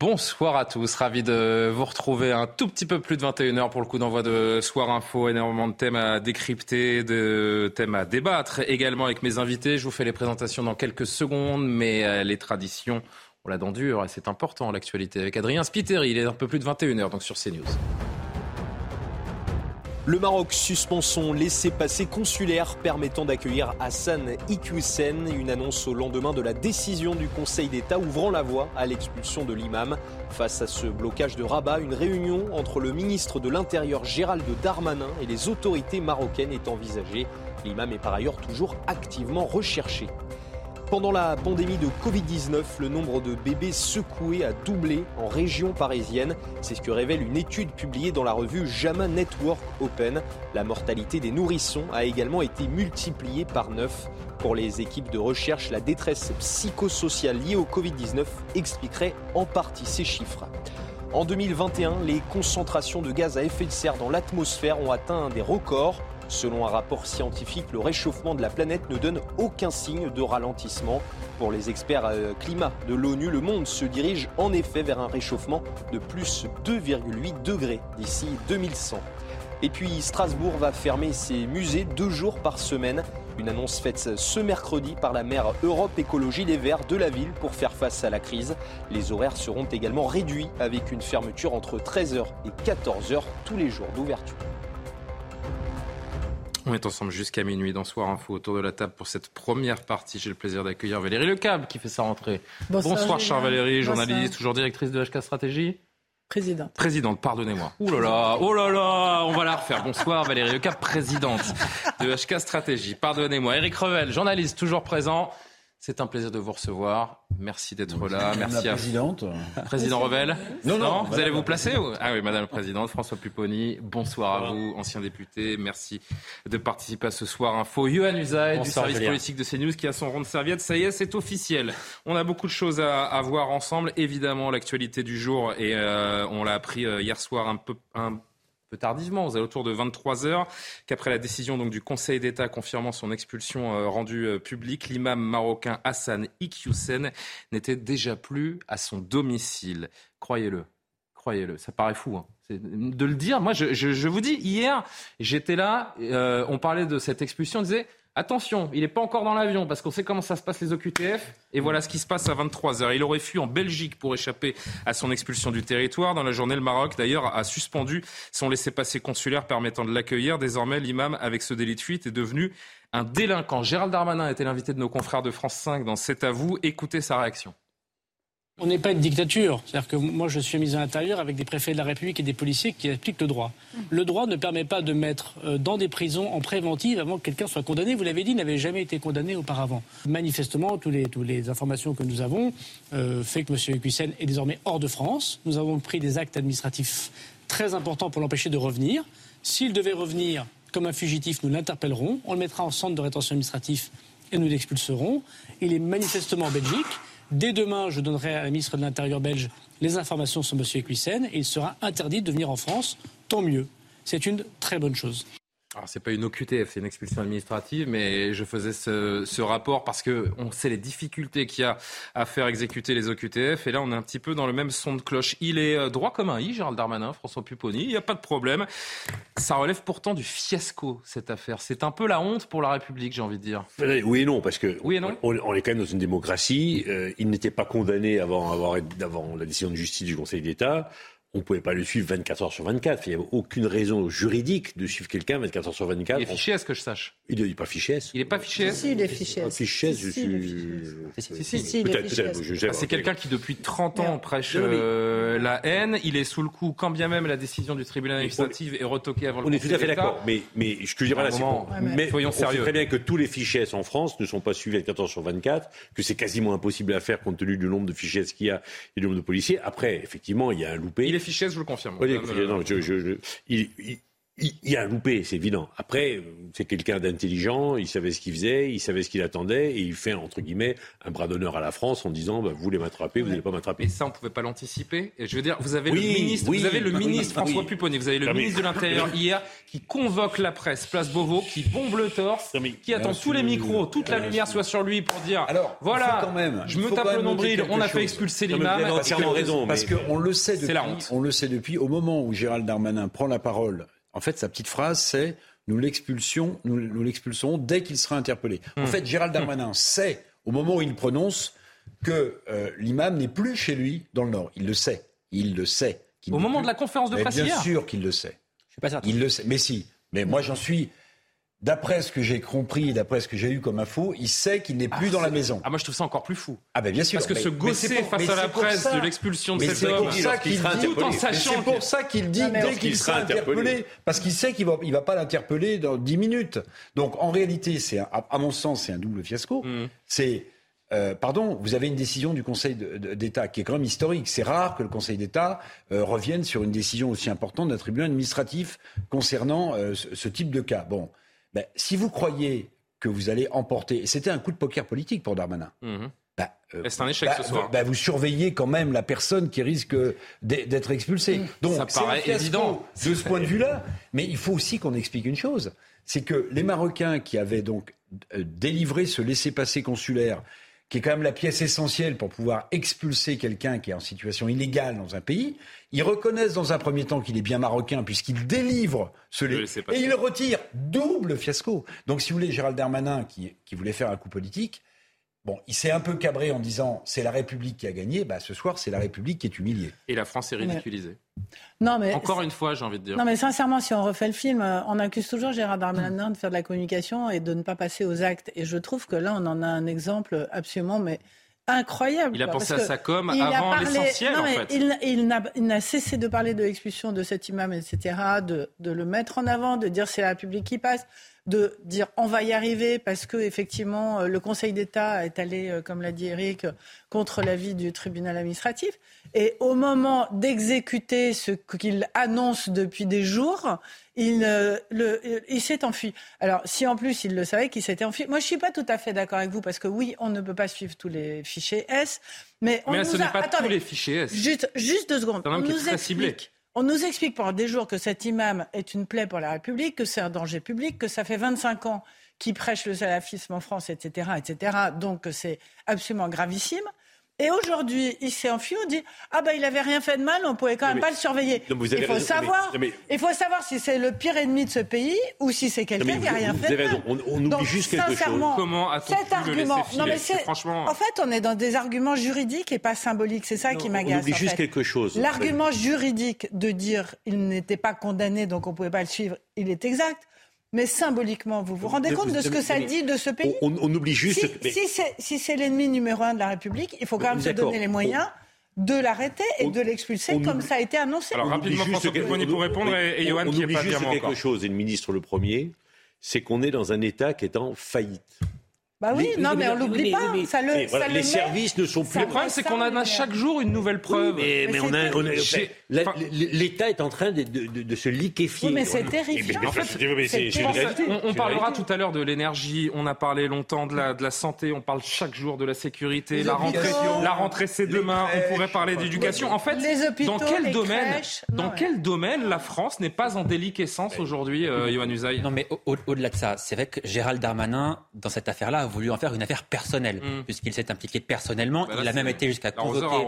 Bonsoir à tous, ravi de vous retrouver un tout petit peu plus de 21h pour le coup d'envoi de Soir Info. Énormément de thèmes à décrypter, de thèmes à débattre également avec mes invités. Je vous fais les présentations dans quelques secondes, mais les traditions, on l'a dans dur et c'est important l'actualité. Avec Adrien Spiteri, il est un peu plus de 21h donc sur CNews. Le Maroc suspend son laissez-passer consulaire permettant d'accueillir Hassan Iquioussen. Une annonce au lendemain de la décision du Conseil d'État ouvrant la voie à l'expulsion de l'imam. Face à ce blocage de Rabat, une réunion entre le ministre de l'Intérieur Gérald Darmanin et les autorités marocaines est envisagée. L'imam est par ailleurs toujours activement recherché. Pendant la pandémie de Covid-19, le nombre de bébés secoués a doublé en région parisienne. C'est ce que révèle une étude publiée dans la revue JAMA Network Open. La mortalité des nourrissons a également été multipliée par 9. Pour les équipes de recherche, la détresse psychosociale liée au Covid-19 expliquerait en partie ces chiffres. En 2021, les concentrations de gaz à effet de serre dans l'atmosphère ont atteint des records. Selon un rapport scientifique, le réchauffement de la planète ne donne aucun signe de ralentissement. Pour les experts climat de l'ONU, le monde se dirige en effet vers un réchauffement de plus 2,8 degrés d'ici 2100. Et puis Strasbourg va fermer ses musées 2 jours par semaine. Une annonce faite ce mercredi par la maire Europe Écologie Les Verts de la ville pour faire face à la crise. Les horaires seront également réduits avec une fermeture entre 13h et 14h tous les jours d'ouverture. On est ensemble jusqu'à minuit dans Soir Info autour de la table pour cette première partie. J'ai le plaisir d'accueillir Valérie Le Câble qui fait sa rentrée. Bonsoir chère Valérie, journaliste, toujours directrice de HK Stratégie. Présidente, pardonnez-moi. Oh là là, on va la refaire. Bonsoir Valérie Le Câble, présidente de HK Stratégie. Pardonnez-moi. Éric Revel, journaliste, toujours présent. C'est un plaisir de vous recevoir. Merci d'être là. Merci à présidente. Président Revel. Non, vous allez vous placer ou... Ah oui, madame la présidente. François Pupponi, bonsoir à vous, ancien député. Merci de participer à ce Soir Info. Yohann Uzan du service politique de CNews qui a son rond de serviette. Ça y est, c'est officiel. On a beaucoup de choses à voir ensemble. Évidemment, l'actualité du jour et on l'a appris hier soir un peu tardivement, aux alentours de 23h, qu'après la décision donc, du Conseil d'État confirmant son expulsion rendue publique, l'imam marocain Hassan Iquioussen n'était déjà plus à son domicile. Croyez-le, ça paraît fou hein. De le dire. Moi, je vous dis, hier, j'étais là, on parlait de cette expulsion, on disait... Attention, il n'est pas encore dans l'avion parce qu'on sait comment ça se passe les OQTF et voilà ce qui se passe à 23h. Il aurait fui en Belgique pour échapper à son expulsion du territoire. Dans la journée, le Maroc d'ailleurs a suspendu son laissez-passer consulaire permettant de l'accueillir. Désormais, l'imam avec ce délit de fuite est devenu un délinquant. Gérald Darmanin était l'invité de nos confrères de France 5 dans C'est à vous. Écoutez sa réaction. On n'est pas une dictature. C'est-à-dire que moi, je suis ministre de l'Intérieur avec des préfets de la République et des policiers qui appliquent le droit. Le droit ne permet pas de mettre dans des prisons en préventive avant que quelqu'un soit condamné. Vous l'avez dit, il n'avait jamais été condamné auparavant. Manifestement, toutes les informations que nous avons fait que M. Iquioussen est désormais hors de France. Nous avons pris des actes administratifs très importants pour l'empêcher de revenir. S'il devait revenir comme un fugitif, nous l'interpellerons. On le mettra en centre de rétention administratif et nous l'expulserons. Il est manifestement en Belgique. Dès demain, je donnerai à la ministre de l'Intérieur belge les informations sur M. Iquioussen et il sera interdit de venir en France. Tant mieux. C'est une très bonne chose. Alors, c'est pas une OQTF, c'est une expulsion administrative, mais je faisais ce rapport parce que on sait les difficultés qu'il y a à faire exécuter les OQTF. Et là, on est un petit peu dans le même son de cloche. Il est droit comme un i, Gérald Darmanin, François Pupponi. Il n'y a pas de problème. Ça relève pourtant du fiasco, cette affaire. C'est un peu la honte pour la République, j'ai envie de dire. Oui et non, parce que on est quand même dans une démocratie. Il n'était pas condamné avant la décision de justice du Conseil d'État. on ne pouvait pas le suivre 24 heures sur 24. Il n'y avait aucune raison juridique de suivre quelqu'un 24 heures sur 24. Il est fiché S, que je sache. Il n'est pas fiché S. Il n'est pas fiché S. Si, il est fiché S. Fiché S, je suis... Peut-être. C'est quelqu'un qui, depuis 30 ans, prêche la haine. Il est sous le coup, quand bien même la décision du tribunal administratif est retoquée avant le Conseil d'État. On est tout à fait d'accord. Mais je te dirais là, c'est... Soyons sérieux. On sait très bien que tous les fichiers S en France ne sont pas suivis 24 heures sur 24, que c'est quasiment impossible à faire compte tenu du nombre de fichiers S qu'il y a et du nombre de policiers. Après, effectivement, il y a un loupé. Il est fiché, je vous le confirme. Oui, il y a un loupé, c'est évident. Après, c'est quelqu'un d'intelligent, il savait ce qu'il faisait, il savait ce qu'il attendait, et il fait, entre guillemets, un bras d'honneur à la France en disant bah, vous voulez m'attraper, vous n'allez pas m'attraper. Et ça, on ne pouvait pas l'anticiper. Et je veux dire, vous avez le ministre François Pupponi, vous avez le ministre de l'Intérieur hier, qui convoque la presse, place Beauvau, qui bombe le torse, qui attend tous les micros, toute la lumière soit sur lui pour dire alors, voilà, je me tape le nombril, on a fait expulser l'imam. Parce qu'on le sait depuis, au moment où Gérald Darmanin prend la parole. En fait, sa petite phrase, c'est « nous l'expulserons dès qu'il sera interpellé ». En fait, Gérald Darmanin sait, au moment où il prononce, que l'imam n'est plus chez lui dans le Nord. Il le sait. Au moment de la conférence de presse hier ? Bien sûr qu'il le sait. Je suis pas certain. Il le sait. Mais si. Mais moi, j'en suis... D'après ce que j'ai compris et d'après ce que j'ai eu comme info, il sait qu'il n'est plus dans la maison. Ah, moi, je trouve ça encore plus fou. Ah, ben, bien sûr. Parce que se gausser face à la presse de l'expulsion de cet homme, c'est pour ça qu'il dit dès qu'il sera interpellé. Parce qu'il sait qu'il ne va pas l'interpeller dans 10 minutes. Donc, en réalité, à mon sens, c'est un double fiasco. C'est... vous avez une décision du Conseil d'État qui est quand même historique. C'est rare que le Conseil d'État revienne sur une décision aussi importante d'un tribunal administratif concernant ce type de cas. Bon. Ben, si vous croyez que vous allez emporter... C'était un coup de poker politique pour Darmanin. Mmh. C'est un échec ce soir. Vous surveillez quand même la personne qui risque d'être expulsée. Donc, ça paraît évident de ce point de vue-là. Mais il faut aussi qu'on explique une chose. C'est que les Marocains qui avaient donc délivré ce laissez-passer consulaire, qui est quand même la pièce essentielle pour pouvoir expulser quelqu'un qui est en situation illégale dans un pays, ils reconnaissent dans un premier temps qu'il est bien marocain puisqu'il délivre ce laissez-passer et il retire. Double fiasco. Donc si vous voulez, Gérald Darmanin, qui voulait faire un coup politique, il s'est un peu cabré en disant c'est la République qui a gagné, ce soir c'est la République qui est humiliée. Et la France est ridiculisée. Non, mais encore une fois, j'ai envie de dire. Non, mais sincèrement, si on refait le film, on accuse toujours Gérald Darmanin de faire de la communication et de ne pas passer aux actes. Et je trouve que là, on en a un exemple absolument incroyable. Il a pensé à sa com avant l'essentiel, en fait. Il n'a cessé de parler de l'expulsion de cet imam, etc., de le mettre en avant, de dire c'est la République qui passe, de dire on va y arriver parce que effectivement le Conseil d'État est allé, comme l'a dit Éric, contre l'avis du tribunal administratif. Et au moment d'exécuter ce qu'il annonce depuis des jours, il s'est enfui. Alors si en plus il le savait qu'il s'était enfui, moi je suis pas tout à fait d'accord avec vous parce que oui, on ne peut pas suivre tous les fichiers S, mais ce n'est pas tous les fichiers S. Juste 2 secondes. On nous explique. On nous explique pendant des jours que cet imam est une plaie pour la République, que c'est un danger public, que ça fait 25 ans qu'il prêche le salafisme en France, etc., etc. Donc c'est absolument gravissime. Et aujourd'hui, il s'est enfui, on dit « Ah ben il n'avait rien fait de mal, on ne pouvait quand même pas le surveiller ». Il faut savoir si c'est le pire ennemi de ce pays ou si c'est quelqu'un qui n'a rien fait de mal. On oublie juste quelque chose. Comment a-t-on pu le laisser filer ? Franchement... En fait, on est dans des arguments juridiques et pas symboliques. C'est ça qui m'agace. On oublie juste quelque chose. L'argument juridique de dire « il n'était pas condamné, donc on ne pouvait pas le suivre », il est exact. Mais symboliquement, vous vous rendez compte de ce que ça dit de ce pays ? On oublie juste... Si c'est l'ennemi numéro 1 de la République, il faut quand même se donner les moyens de l'arrêter et de l'expulser comme ça a été annoncé. Alors rapidement, François Pupponi pour répondre et Yohann qui n'est pas bien encore. On oublie juste quelque chose, et le ministre le premier, c'est qu'on est dans un État qui est en faillite. Mais on l'oublie pas. Les services ne sont plus... Le problème, c'est qu'on a chaque jour une nouvelle preuve. L'État est en train de se liquéfier. Oui, mais c'est terrifiant. On parlera tout à l'heure de l'énergie, on a parlé longtemps de la santé, on parle chaque jour de la sécurité, la rentrée c'est demain, on pourrait parler d'éducation. En fait, dans quel domaine la France n'est pas en déliquescence aujourd'hui, Yohann Uzan ? Non, mais au-delà de ça, c'est vrai que Gérald Darmanin, dans cette affaire-là, a voulu en faire une affaire personnelle, puisqu'il s'est impliqué personnellement. Il a même été jusqu'à convoquer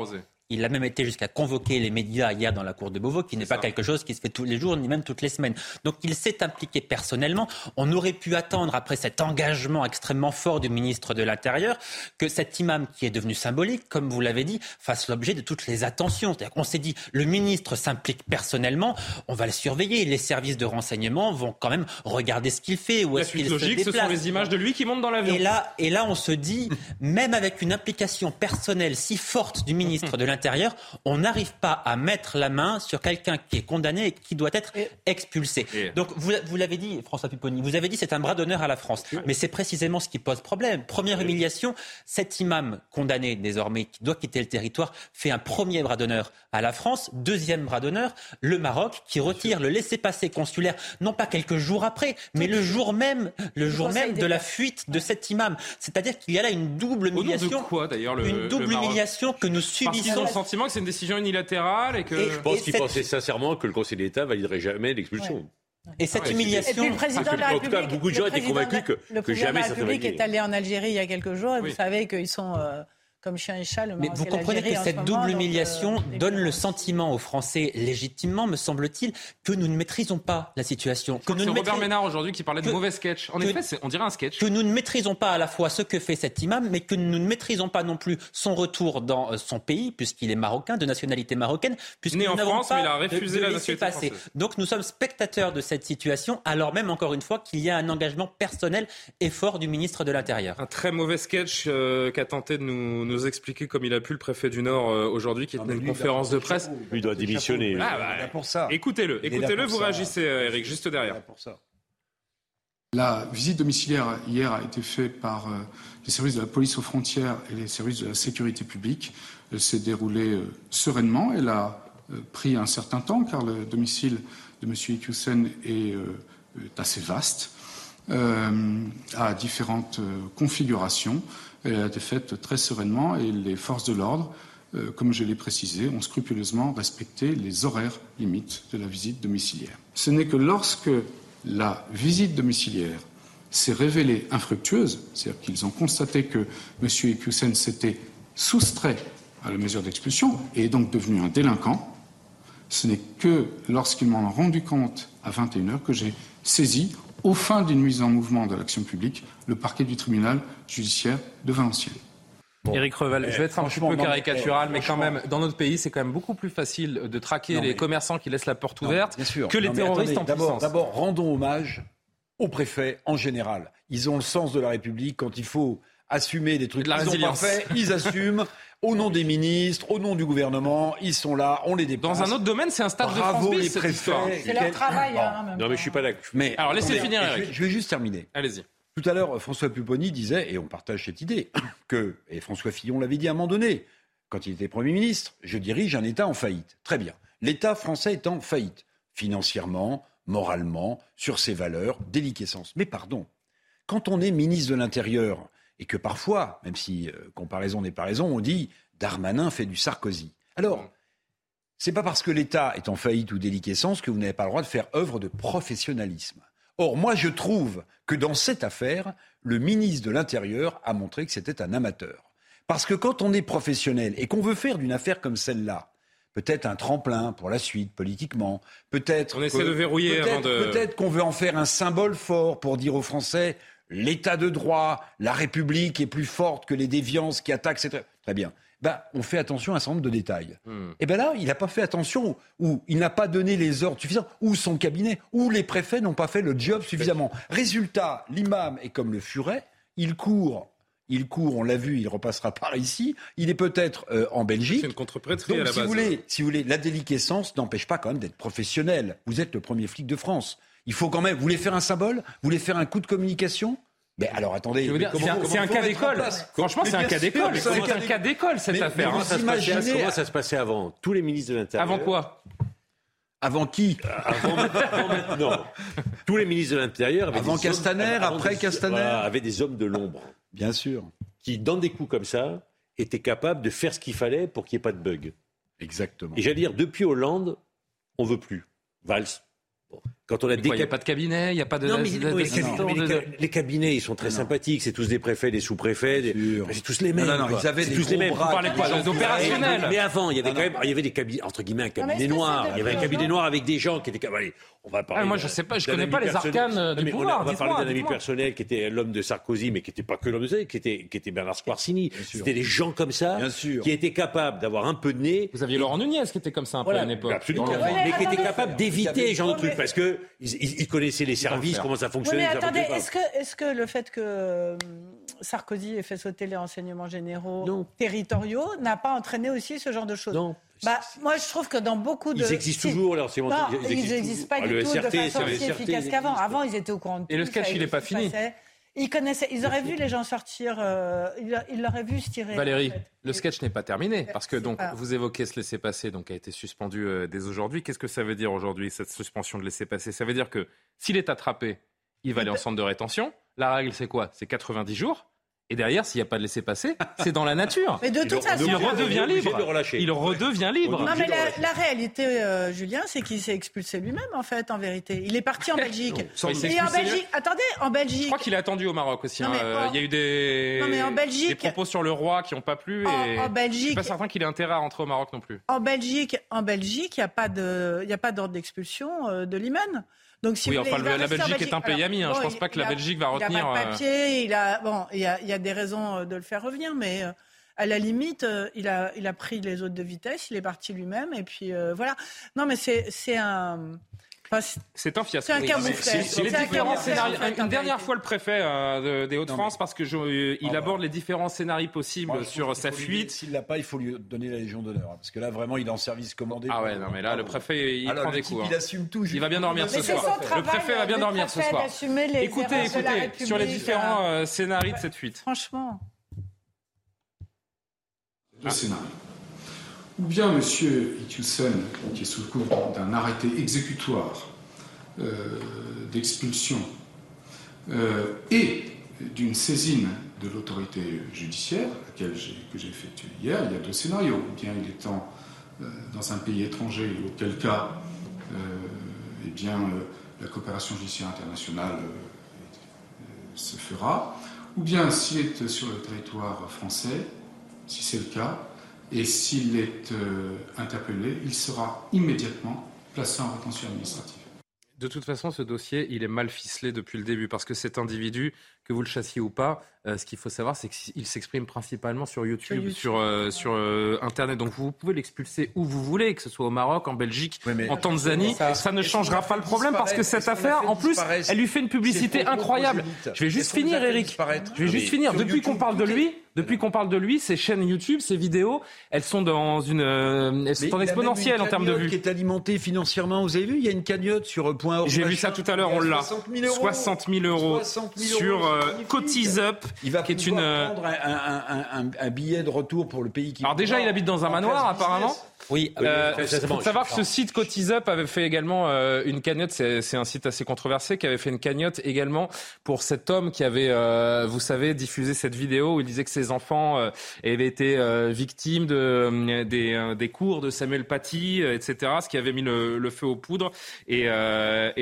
Il a même été jusqu'à convoquer les médias hier dans la cour de Beauvau, qui n'est pas quelque chose qui se fait tous les jours, ni même toutes les semaines. Donc il s'est impliqué personnellement. On aurait pu attendre, après cet engagement extrêmement fort du ministre de l'Intérieur, que cet imam qui est devenu symbolique, comme vous l'avez dit, fasse l'objet de toutes les attentions. C'est-à-dire qu'on s'est dit, le ministre s'implique personnellement, on va le surveiller. Les services de renseignement vont quand même regarder ce qu'il fait, où est-ce qu'il se déplace. Ce sont les images de lui qui montent dans l'avion. Et là, on se dit, même avec une implication personnelle si forte du ministre de l'Intérieur, on n'arrive pas à mettre la main sur quelqu'un qui est condamné et qui doit être expulsé. Donc vous l'avez dit, François Pupponi, vous avez dit c'est un bras d'honneur à la France. Mais c'est précisément ce qui pose problème. Première humiliation, cet imam condamné désormais qui doit quitter le territoire fait un premier bras d'honneur à la France. Deuxième bras d'honneur, le Maroc qui retire le laissez-passer consulaire, non pas quelques jours après, mais le jour même de la fuite de cet imam. C'est-à-dire qu'il y a là une double humiliation. Au nom de quoi, d'ailleurs, humiliation que nous subissons. Le sentiment que c'est une décision unilatérale et que... Je pense qu'il pensait sincèrement que le Conseil d'État validerait jamais l'expulsion. Ouais. Et cette humiliation... Et puis le président de la République... Beaucoup de gens étaient convaincus que jamais ça ne serait lié. Est allé en Algérie il y a quelques jours et vous savez qu'ils sont... Comme chien et chat, le Maroc. Mais vous comprenez que cette double humiliation donne le sentiment aux Français, légitimement, me semble-t-il, que nous ne maîtrisons pas la situation. Robert Ménard aujourd'hui qui parlait de mauvais sketch. En effet, on dirait un sketch. Que nous ne maîtrisons pas à la fois ce que fait cet imam, mais que nous ne maîtrisons pas non plus son retour dans son pays, puisqu'il est marocain, de nationalité marocaine, puisqu'il est né en France, mais il a refusé la nationalité française. Donc nous sommes spectateurs de cette situation, alors même, encore une fois, qu'il y a un engagement personnel et fort du ministre de l'Intérieur. Un très mauvais sketch qu'a tenté de nous expliquer comme il a pu le préfet du Nord aujourd'hui qui tenait une conférence de presse. Il doit démissionner. Il est là pour ça. Écoutez-le, vous réagissez, Eric, juste derrière. La visite domiciliaire hier a été faite par les services de la police aux frontières et les services de la sécurité publique. Elle s'est déroulée sereinement. Elle a pris un certain temps car le domicile de M. Iquioussen est assez vaste, à différentes configurations. Elle a été faite très sereinement et les forces de l'ordre, comme je l'ai précisé, ont scrupuleusement respecté les horaires limites de la visite domiciliaire. Ce n'est que lorsque la visite domiciliaire s'est révélée infructueuse, c'est-à-dire qu'ils ont constaté que M. Iquioussen s'était soustrait à la mesure d'expulsion et est donc devenu un délinquant, ce n'est que lorsqu'ils m'en ont rendu compte à 21h que j'ai saisi, aux fins d'une mise en mouvement de l'action publique, le parquet du tribunal judiciaire de Valenciennes. Éric Revel, je vais être un petit peu caricatural, mais quand même, dans notre pays, c'est quand même beaucoup plus facile de traquer les commerçants qui laissent la porte ouverte que les terroristes en puissance. D'abord, rendons hommage aux préfets en général. Ils ont le sens de la République quand il faut assumer des trucs qu'ils n'ont pas fait, ils assument. Au nom des ministres, au nom du gouvernement, ils sont là, on les dépense. Dans un autre domaine, c'est un stade de France, cette histoire. C'est leur travail. Non, mais je suis pas d'accord. Mais alors, laissez finir, Eric. Je vais juste terminer. Allez-y. Tout à l'heure, François Pupponi disait, et on partage cette idée, que, et François Fillon l'avait dit à un moment donné, quand il était Premier ministre, je dirige un État en faillite. Très bien. L'État français est en faillite, financièrement, moralement, sur ses valeurs, déliquescence. Mais pardon, quand on est ministre de l'Intérieur, et que parfois, même si comparaison n'est pas raison, on dit « Darmanin fait du Sarkozy ». Alors, c'est pas parce que l'État est en faillite ou déliquescence que vous n'avez pas le droit de faire œuvre de professionnalisme. Or, moi, je trouve que dans cette affaire, le ministre de l'Intérieur a montré que c'était un amateur. Parce que quand on est professionnel et qu'on veut faire d'une affaire comme celle-là, peut-être un tremplin pour la suite, politiquement, peut-être... On essaie de verrouiller avant de... Peut-être qu'on veut en faire un symbole fort pour dire aux Français... L'état de droit, la République est plus forte que les déviances qui attaquent, etc. Très bien. On fait attention à un certain nombre de détails. Et bien là, il n'a pas fait attention, ou il n'a pas donné les ordres suffisants, ou son cabinet, ou les préfets n'ont pas fait le job suffisamment. Résultat, l'imam est comme le furet, il court, on l'a vu, il repassera par ici, il est peut-être en Belgique. C'est une contre-prêtrise à la base. Si vous voulez, la déliquescence n'empêche pas quand même d'être professionnel. Vous êtes le premier flic de France. Il faut quand même... Vous voulez faire un symbole ? Vous voulez faire un coup de communication ? Mais alors attendez... C'est un cas d'école. Franchement, c'est un cas d'école. C'est un cas d'école, cette affaire. Comment ça se passait avant ? Tous les ministres de l'Intérieur... Avant quoi ? Avant qui ? Avant maintenant. Tous les ministres de l'Intérieur... Avant Castaner, après Castaner... Avaient des hommes de l'ombre. Bien sûr. Qui, dans des coups comme ça, étaient capables de faire ce qu'il fallait pour qu'il n'y ait pas de bug. Exactement. Et j'allais dire, depuis Hollande, on ne veut plus. Valls... Quand on a il n'y a pas de cabinet, il n'y a pas de... Non, les cabinets, ils sont très sympathiques. C'est tous des préfets, des sous-préfets. C'est tous les mêmes. Non, ils avaient tous les mêmes. Vous parlez quoi d'opérationnels? Mais avant, il y avait quand même, il y avait des cabinets, entre guillemets, un cabinet noir. Il y avait un cabinet noir avec des gens qui étaient... On va parler. Moi, je sais pas, je connais pas les arcanes du pouvoir. On va parler d'un ami personnel qui était l'homme de Sarkozy, mais qui n'était pas que l'homme de Sarkozy, qui était Bernard Squarcini. C'était des gens comme ça, qui étaient capables d'avoir un peu de nez. Vous aviez Laurent Nunez qui était comme ça un peu à une époque. Absolument. Mais qui était capable d'éviter ce genre de trucs parce que ils connaissaient les services, comment ça fonctionnait. Oui, mais attendez, est-ce que le fait que Sarkozy ait fait sauter les renseignements généraux territoriaux n'a pas entraîné aussi ce genre de choses? Non. Moi, je trouve que dans beaucoup de... Ils existent toujours, les renseignements généraux. Ils n'existent pas du tout de façon aussi efficace qu'avant. Avant, ils étaient au courant de tout. Et le sketch, il n'est pas fini. Ils auraient vu les gens sortir, ils l'auraient vu se tirer. Valérie, le sketch n'est pas terminé, parce que donc vous évoquez ce laissez-passer, donc a été suspendu dès aujourd'hui. Qu'est-ce que ça veut dire aujourd'hui, cette suspension de laissez-passer? Ça veut dire que s'il est attrapé, il va aller en centre de rétention. La règle, c'est quoi? C'est 90 jours. Et derrière, s'il n'y a pas de laisser-passer, c'est dans la nature. Mais de toute façon, il redevient libre. Il redevient libre. Non, mais la réalité, Julien, c'est qu'il s'est expulsé lui-même, en fait, en vérité. Il est parti en Belgique. En Belgique. Je crois qu'il a attendu au Maroc aussi. Il y a eu des propos sur le roi qui n'ont pas plu. Je ne suis pas certain qu'il ait intérêt à rentrer au Maroc non plus. En Belgique, il n'y a pas d'ordre d'expulsion de l'hymen. Donc, la Belgique est un pays ami. Je ne pense pas que la Belgique va retenir... Il n'a pas de papier, il y a des raisons de le faire revenir, mais à la limite, il a pris les autres de vitesse, il est parti lui-même, et puis voilà. Non, mais c'est un... C'est un fiasco. Une dernière fois, le préfet des Hauts-de-France, parce qu'il aborde les différents scénarios possibles sur sa fuite. S'il ne l'a pas, il faut lui donner la Légion d'honneur. Parce que là, vraiment, il est en service commandé. Ah ouais, non, mais là, le préfet, il prend des coups. Il assume tout. Il va bien dormir ce soir. Le préfet va bien dormir ce soir. Écoutez, sur les différents scénarios de cette fuite. Franchement. Deux scénarios. Ou bien M. Iquioussen, qui est sous le coup d'un arrêté exécutoire d'expulsion et d'une saisine de l'autorité judiciaire, que j'ai effectuée hier, il y a deux scénarios. Ou bien il est dans un pays étranger, auquel cas la coopération judiciaire internationale se fera. Ou bien s'il est sur le territoire français, si c'est le cas, et s'il est interpellé, il sera immédiatement placé en rétention administrative. De toute façon, ce dossier, il est mal ficelé depuis le début, parce que cet individu, que vous le chassiez ou pas, ce qu'il faut savoir, c'est qu'il s'exprime principalement sur YouTube. sur Internet. Donc vous pouvez l'expulser où vous voulez, que ce soit au Maroc, en Belgique, en Tanzanie. Ça ne changera pas le problème, parce que cette affaire, en plus, elle lui fait une publicité incroyable. Je vais juste finir, Eric. Depuis qu'on parle de lui... Depuis qu'on parle de lui, ses chaînes YouTube, ses vidéos, elles sont en exponentielle en termes de vues. Qui est alimentée financièrement, vous avez vu, il y a une cagnotte sur .org. J'ai vu ça tout à l'heure, on l'a. 60 000 euros sur CotisUp. Il va prendre un billet de retour pour le pays qui... Alors déjà, il habite dans un manoir, apparemment. Oui. Faut savoir que ce site CotisUp avait fait également une cagnotte. C'est un site assez controversé qui avait fait une cagnotte également pour cet homme qui avait, vous savez, diffusé cette vidéo où il disait que ses enfants avaient été victimes des cours de Samuel Paty, etc. Ce qui avait mis le feu aux poudres et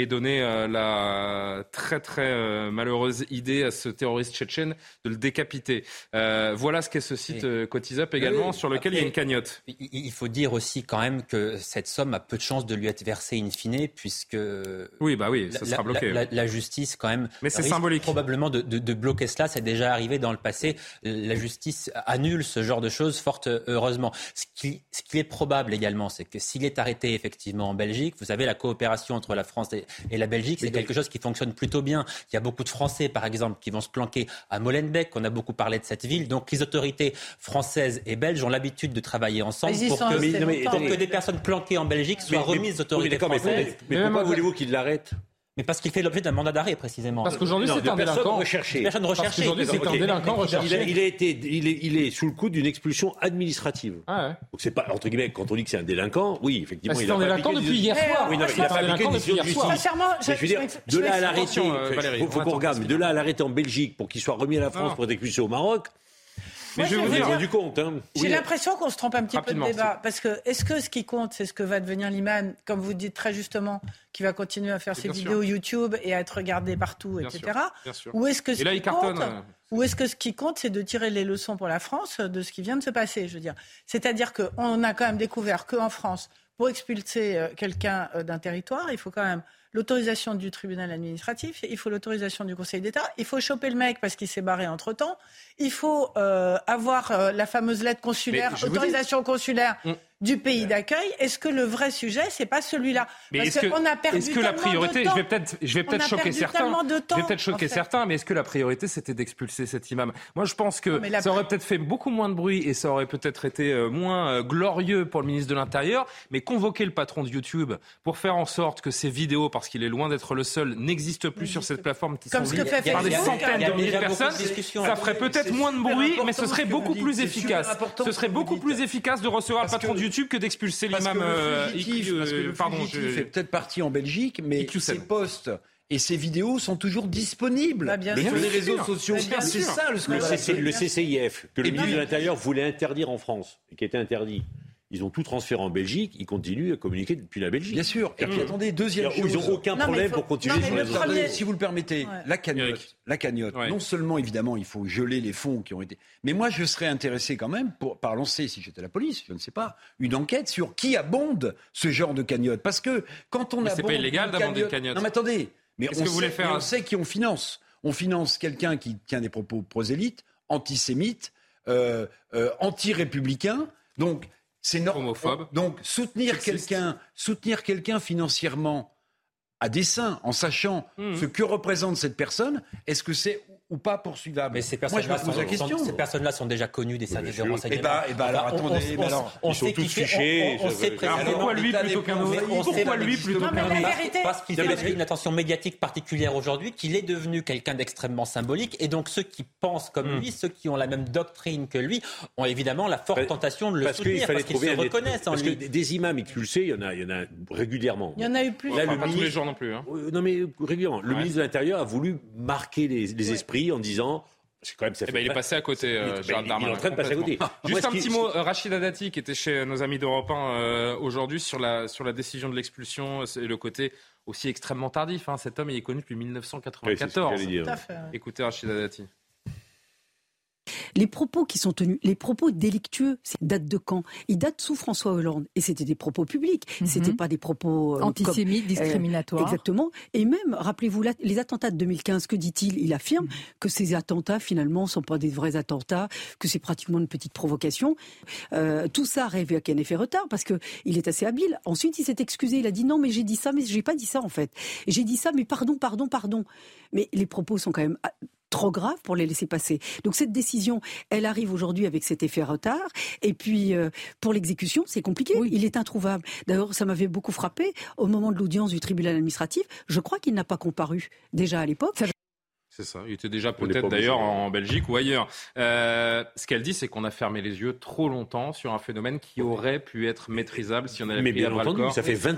donné la très très malheureuse idée à ce terroriste tchétchène de le décapiter. Voilà ce qu'est ce site CotisUp également, sur lequel il y a une cagnotte. Il faut dire aussi quand même que cette somme a peu de chances de lui être versée in fine, puisque ça sera bloqué. La justice quand même risque probablement de bloquer cela. C'est déjà arrivé dans le passé. La justice annule ce genre de choses, fort heureusement. Ce qui est probable également, c'est que s'il est arrêté effectivement en Belgique, vous savez, la coopération entre la France et la Belgique, c'est quelque chose qui fonctionne plutôt bien. Il y a beaucoup de Français, par exemple, qui vont se planquer à Molenbeek. On a beaucoup parlé de cette ville. Donc, les autorités françaises et belges ont l'habitude de travailler ensemble pour que des personnes planquées en Belgique soient remises aux autorités françaises. Mais pourquoi voulez-vous qu'ils l'arrêtent ? Mais parce qu'il fait l'objet d'un mandat d'arrêt, précisément. Parce qu'aujourd'hui, c'est un délinquant recherché. Il est sous le coup d'une expulsion administrative. Ah ouais. Donc c'est pas, entre guillemets, quand on dit que c'est un délinquant, oui, effectivement, il a délinquant depuis hier soir. Il a fabriqué des décisions. Sincèrement, je veux dire, de là à l'arrêter, il faut qu'on regarde, de là à l'arrêter en Belgique pour qu'il soit remis à la France pour être expulsé au Maroc. Mais je vais vous dire, du compte. Hein. J'ai l'impression qu'on se trompe un petit peu de débat. Parce que est-ce que ce qui compte, c'est ce que va devenir l'imam, comme vous dites très justement, qui va continuer à faire ses vidéos YouTube et à être regardé partout, etc. Ou est-ce que ce qui compte, c'est de tirer les leçons pour la France de ce qui vient de se passer, je veux dire. C'est-à-dire qu'on a quand même découvert qu'en France, pour expulser quelqu'un d'un territoire, il faut quand même l'autorisation du tribunal administratif, il faut l'autorisation du Conseil d'État, il faut choper le mec parce qu'il s'est barré entre-temps, il faut avoir la fameuse lettre consulaire, autorisation consulaire du pays d'accueil. Est-ce que le vrai sujet, c'est pas celui-là ? Parce qu'on a perdu Je vais peut-être choquer certains, mais est-ce que la priorité, c'était d'expulser cet imam ? Moi, je pense que ça aurait peut-être fait beaucoup moins de bruit et ça aurait peut-être été moins glorieux pour le ministre de l'Intérieur, mais convoquer le patron de YouTube pour faire en sorte que ces vidéos, parce qu'il est loin d'être le seul, n'existe plus sur cette plateforme qui sont vues par des centaines de milliers de personnes. Ça ferait peut-être moins de bruit, mais ce serait beaucoup plus efficace. Ce serait beaucoup plus efficace de recevoir le patron de YouTube que d'expulser l'imam. Parce que le fugitif est peut-être parti en Belgique, mais ses postes et ces vidéos sont toujours disponibles sur les réseaux sociaux. C'est ça le scandale. Le CCIF, que le ministre de l'Intérieur voulait interdire en France, et qui était interdit. Ils ont tout transféré en Belgique, ils continuent à communiquer depuis la Belgique. Bien sûr. Et puis attendez, deuxième chose. Ils n'ont aucun problème pour continuer sur les autres. Si vous le permettez, la cagnotte. Ouais. Non seulement, évidemment, il faut geler les fonds qui ont été... Mais moi, je serais intéressé quand même par lancer, si j'étais la police, je ne sais pas, une enquête sur qui abonde ce genre de cagnotte. Parce que quand on abonde... c'est pas illégal d'abonder une cagnotte. Non mais attendez. Mais on sait qui on finance. On finance quelqu'un qui tient des propos prosélytes, antisémites, anti-républicains. Donc... c'est homophobe. Donc soutenir quelqu'un financièrement à dessein, en sachant ce que représente cette personne, est-ce que c'est ou pas poursuivable ? Ces personnes-là sont déjà connues des services de renseignement. Pourquoi lui plutôt qu'un autre ? La vérité, parce qu'il a une attention médiatique particulière aujourd'hui, qu'il est devenu quelqu'un d'extrêmement symbolique, et donc ceux qui pensent comme lui, ceux qui ont la même doctrine que lui, ont évidemment la forte tentation de le soutenir, parce qu'ils se reconnaissent en lui. Parce que des imams expulsés, il y en a régulièrement. Il y en a eu plus. Pas tous les jours non plus. Non mais régulièrement. Le ministre de l'Intérieur a voulu marquer les esprits en disant... parce que quand même, ça fait il est passé à côté, Gérald Darmanin. Il est en train de passer à côté. Juste un petit mot, Rachid Hadati, qui était chez nos amis d'Europe 1 aujourd'hui, sur la décision de l'expulsion, et le côté aussi extrêmement tardif. Hein. Cet homme, il est connu depuis 1994. Écoutez Rachid Hadati. Les propos qui sont tenus, les propos délictueux, datent de quand ? Ils datent sous François Hollande. Et c'était des propos publics, c'était pas des propos... antisémites, discriminatoires. Exactement. Et même, rappelez-vous, les attentats de 2015, que dit-il ? Il affirme que ces attentats, finalement, sont pas des vrais attentats, que c'est pratiquement une petite provocation. Tout ça rêvait qu'un effet retard, parce que il est assez habile. Ensuite, il s'est excusé, il a dit non, mais j'ai dit ça, mais j'ai pas dit ça, en fait. J'ai dit ça, mais pardon. Mais les propos sont quand même... trop grave pour les laisser passer. Donc cette décision, elle arrive aujourd'hui avec cet effet retard. Et puis, pour l'exécution, c'est compliqué. Oui. Il est introuvable. D'ailleurs, ça m'avait beaucoup frappé. Au moment de l'audience du tribunal administratif, je crois qu'il n'a pas comparu déjà à l'époque. C'est ça. Il était déjà peut-être d'ailleurs en Belgique ou ailleurs. Ce qu'elle dit, c'est qu'on a fermé les yeux trop longtemps sur un phénomène qui aurait pu être maîtrisable si on avait pris à bras le corps. Ça fait 20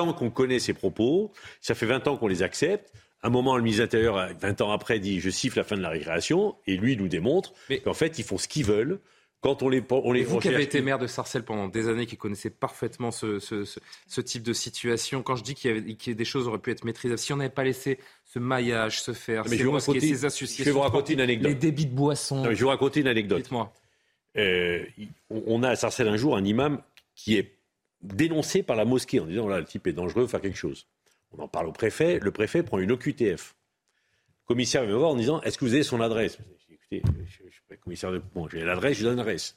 ans qu'on connaît ces propos. Ça fait 20 ans qu'on les accepte. Un moment, le ministre de l'Intérieur, 20 ans après, dit « je siffle la fin de la récréation » et lui nous démontre qu'en fait, ils font ce qu'ils veulent. Quand on les vous qui avez été maire de Sarcelles pendant des années, qui connaissez parfaitement ce type de situation, quand je dis qu'il y a des choses auraient pu être maîtrisables, si on n'avait pas laissé ce maillage se faire, ces associations, je vais vous raconter une anecdote. Les débits de boissons... Non, je vais vous raconter une anecdote. Dites-moi. On a à Sarcelles un jour un imam qui est dénoncé par la mosquée en disant « le type est dangereux, faire quelque chose ». On en parle au préfet, le préfet prend une OQTF. Le commissaire vient me voir en disant « est-ce que vous avez son adresse ?» Écoutez, je ne suis pas commissaire de... Bon, j'ai l'adresse, je lui donne l'adresse.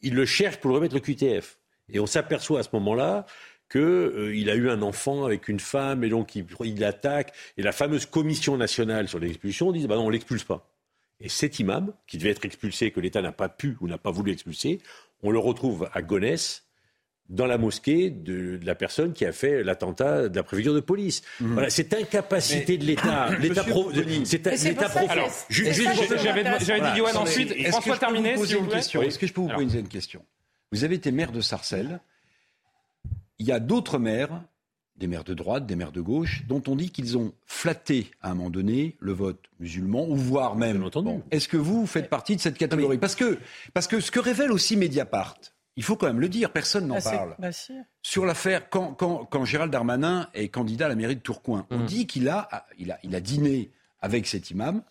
Il le cherche pour le remettre l'OQTF. Et on s'aperçoit à ce moment-là qu'il a eu un enfant avec une femme, et donc il l'attaque. Et la fameuse commission nationale sur l'expulsion dit « bah non, on ne l'expulse pas ». Et cet imam, qui devait être expulsé, que l'État n'a pas pu ou n'a pas voulu expulser, on le retrouve à Gonesse, dans la mosquée de la personne qui a fait l'attentat de la préfecture de police. Voilà, cette incapacité de l'État. J'avais dit Yohann ensuite. François terminé. Est-ce que je peux vous poser une question ? Vous avez été maire de Sarcelles. Il y a d'autres maires des maires de droite, des maires de gauche, dont on dit qu'ils ont flatté, à un moment donné, le vote musulman, ou voire même... Bon, est-ce que vous faites partie de cette catégorie ? Parce que ce que révèle aussi Mediapart, il faut quand même le dire, personne n'en parle. Sur l'affaire, quand Gérald Darmanin est candidat à la mairie de Tourcoing, on dit qu'il a dîné avec cet imam.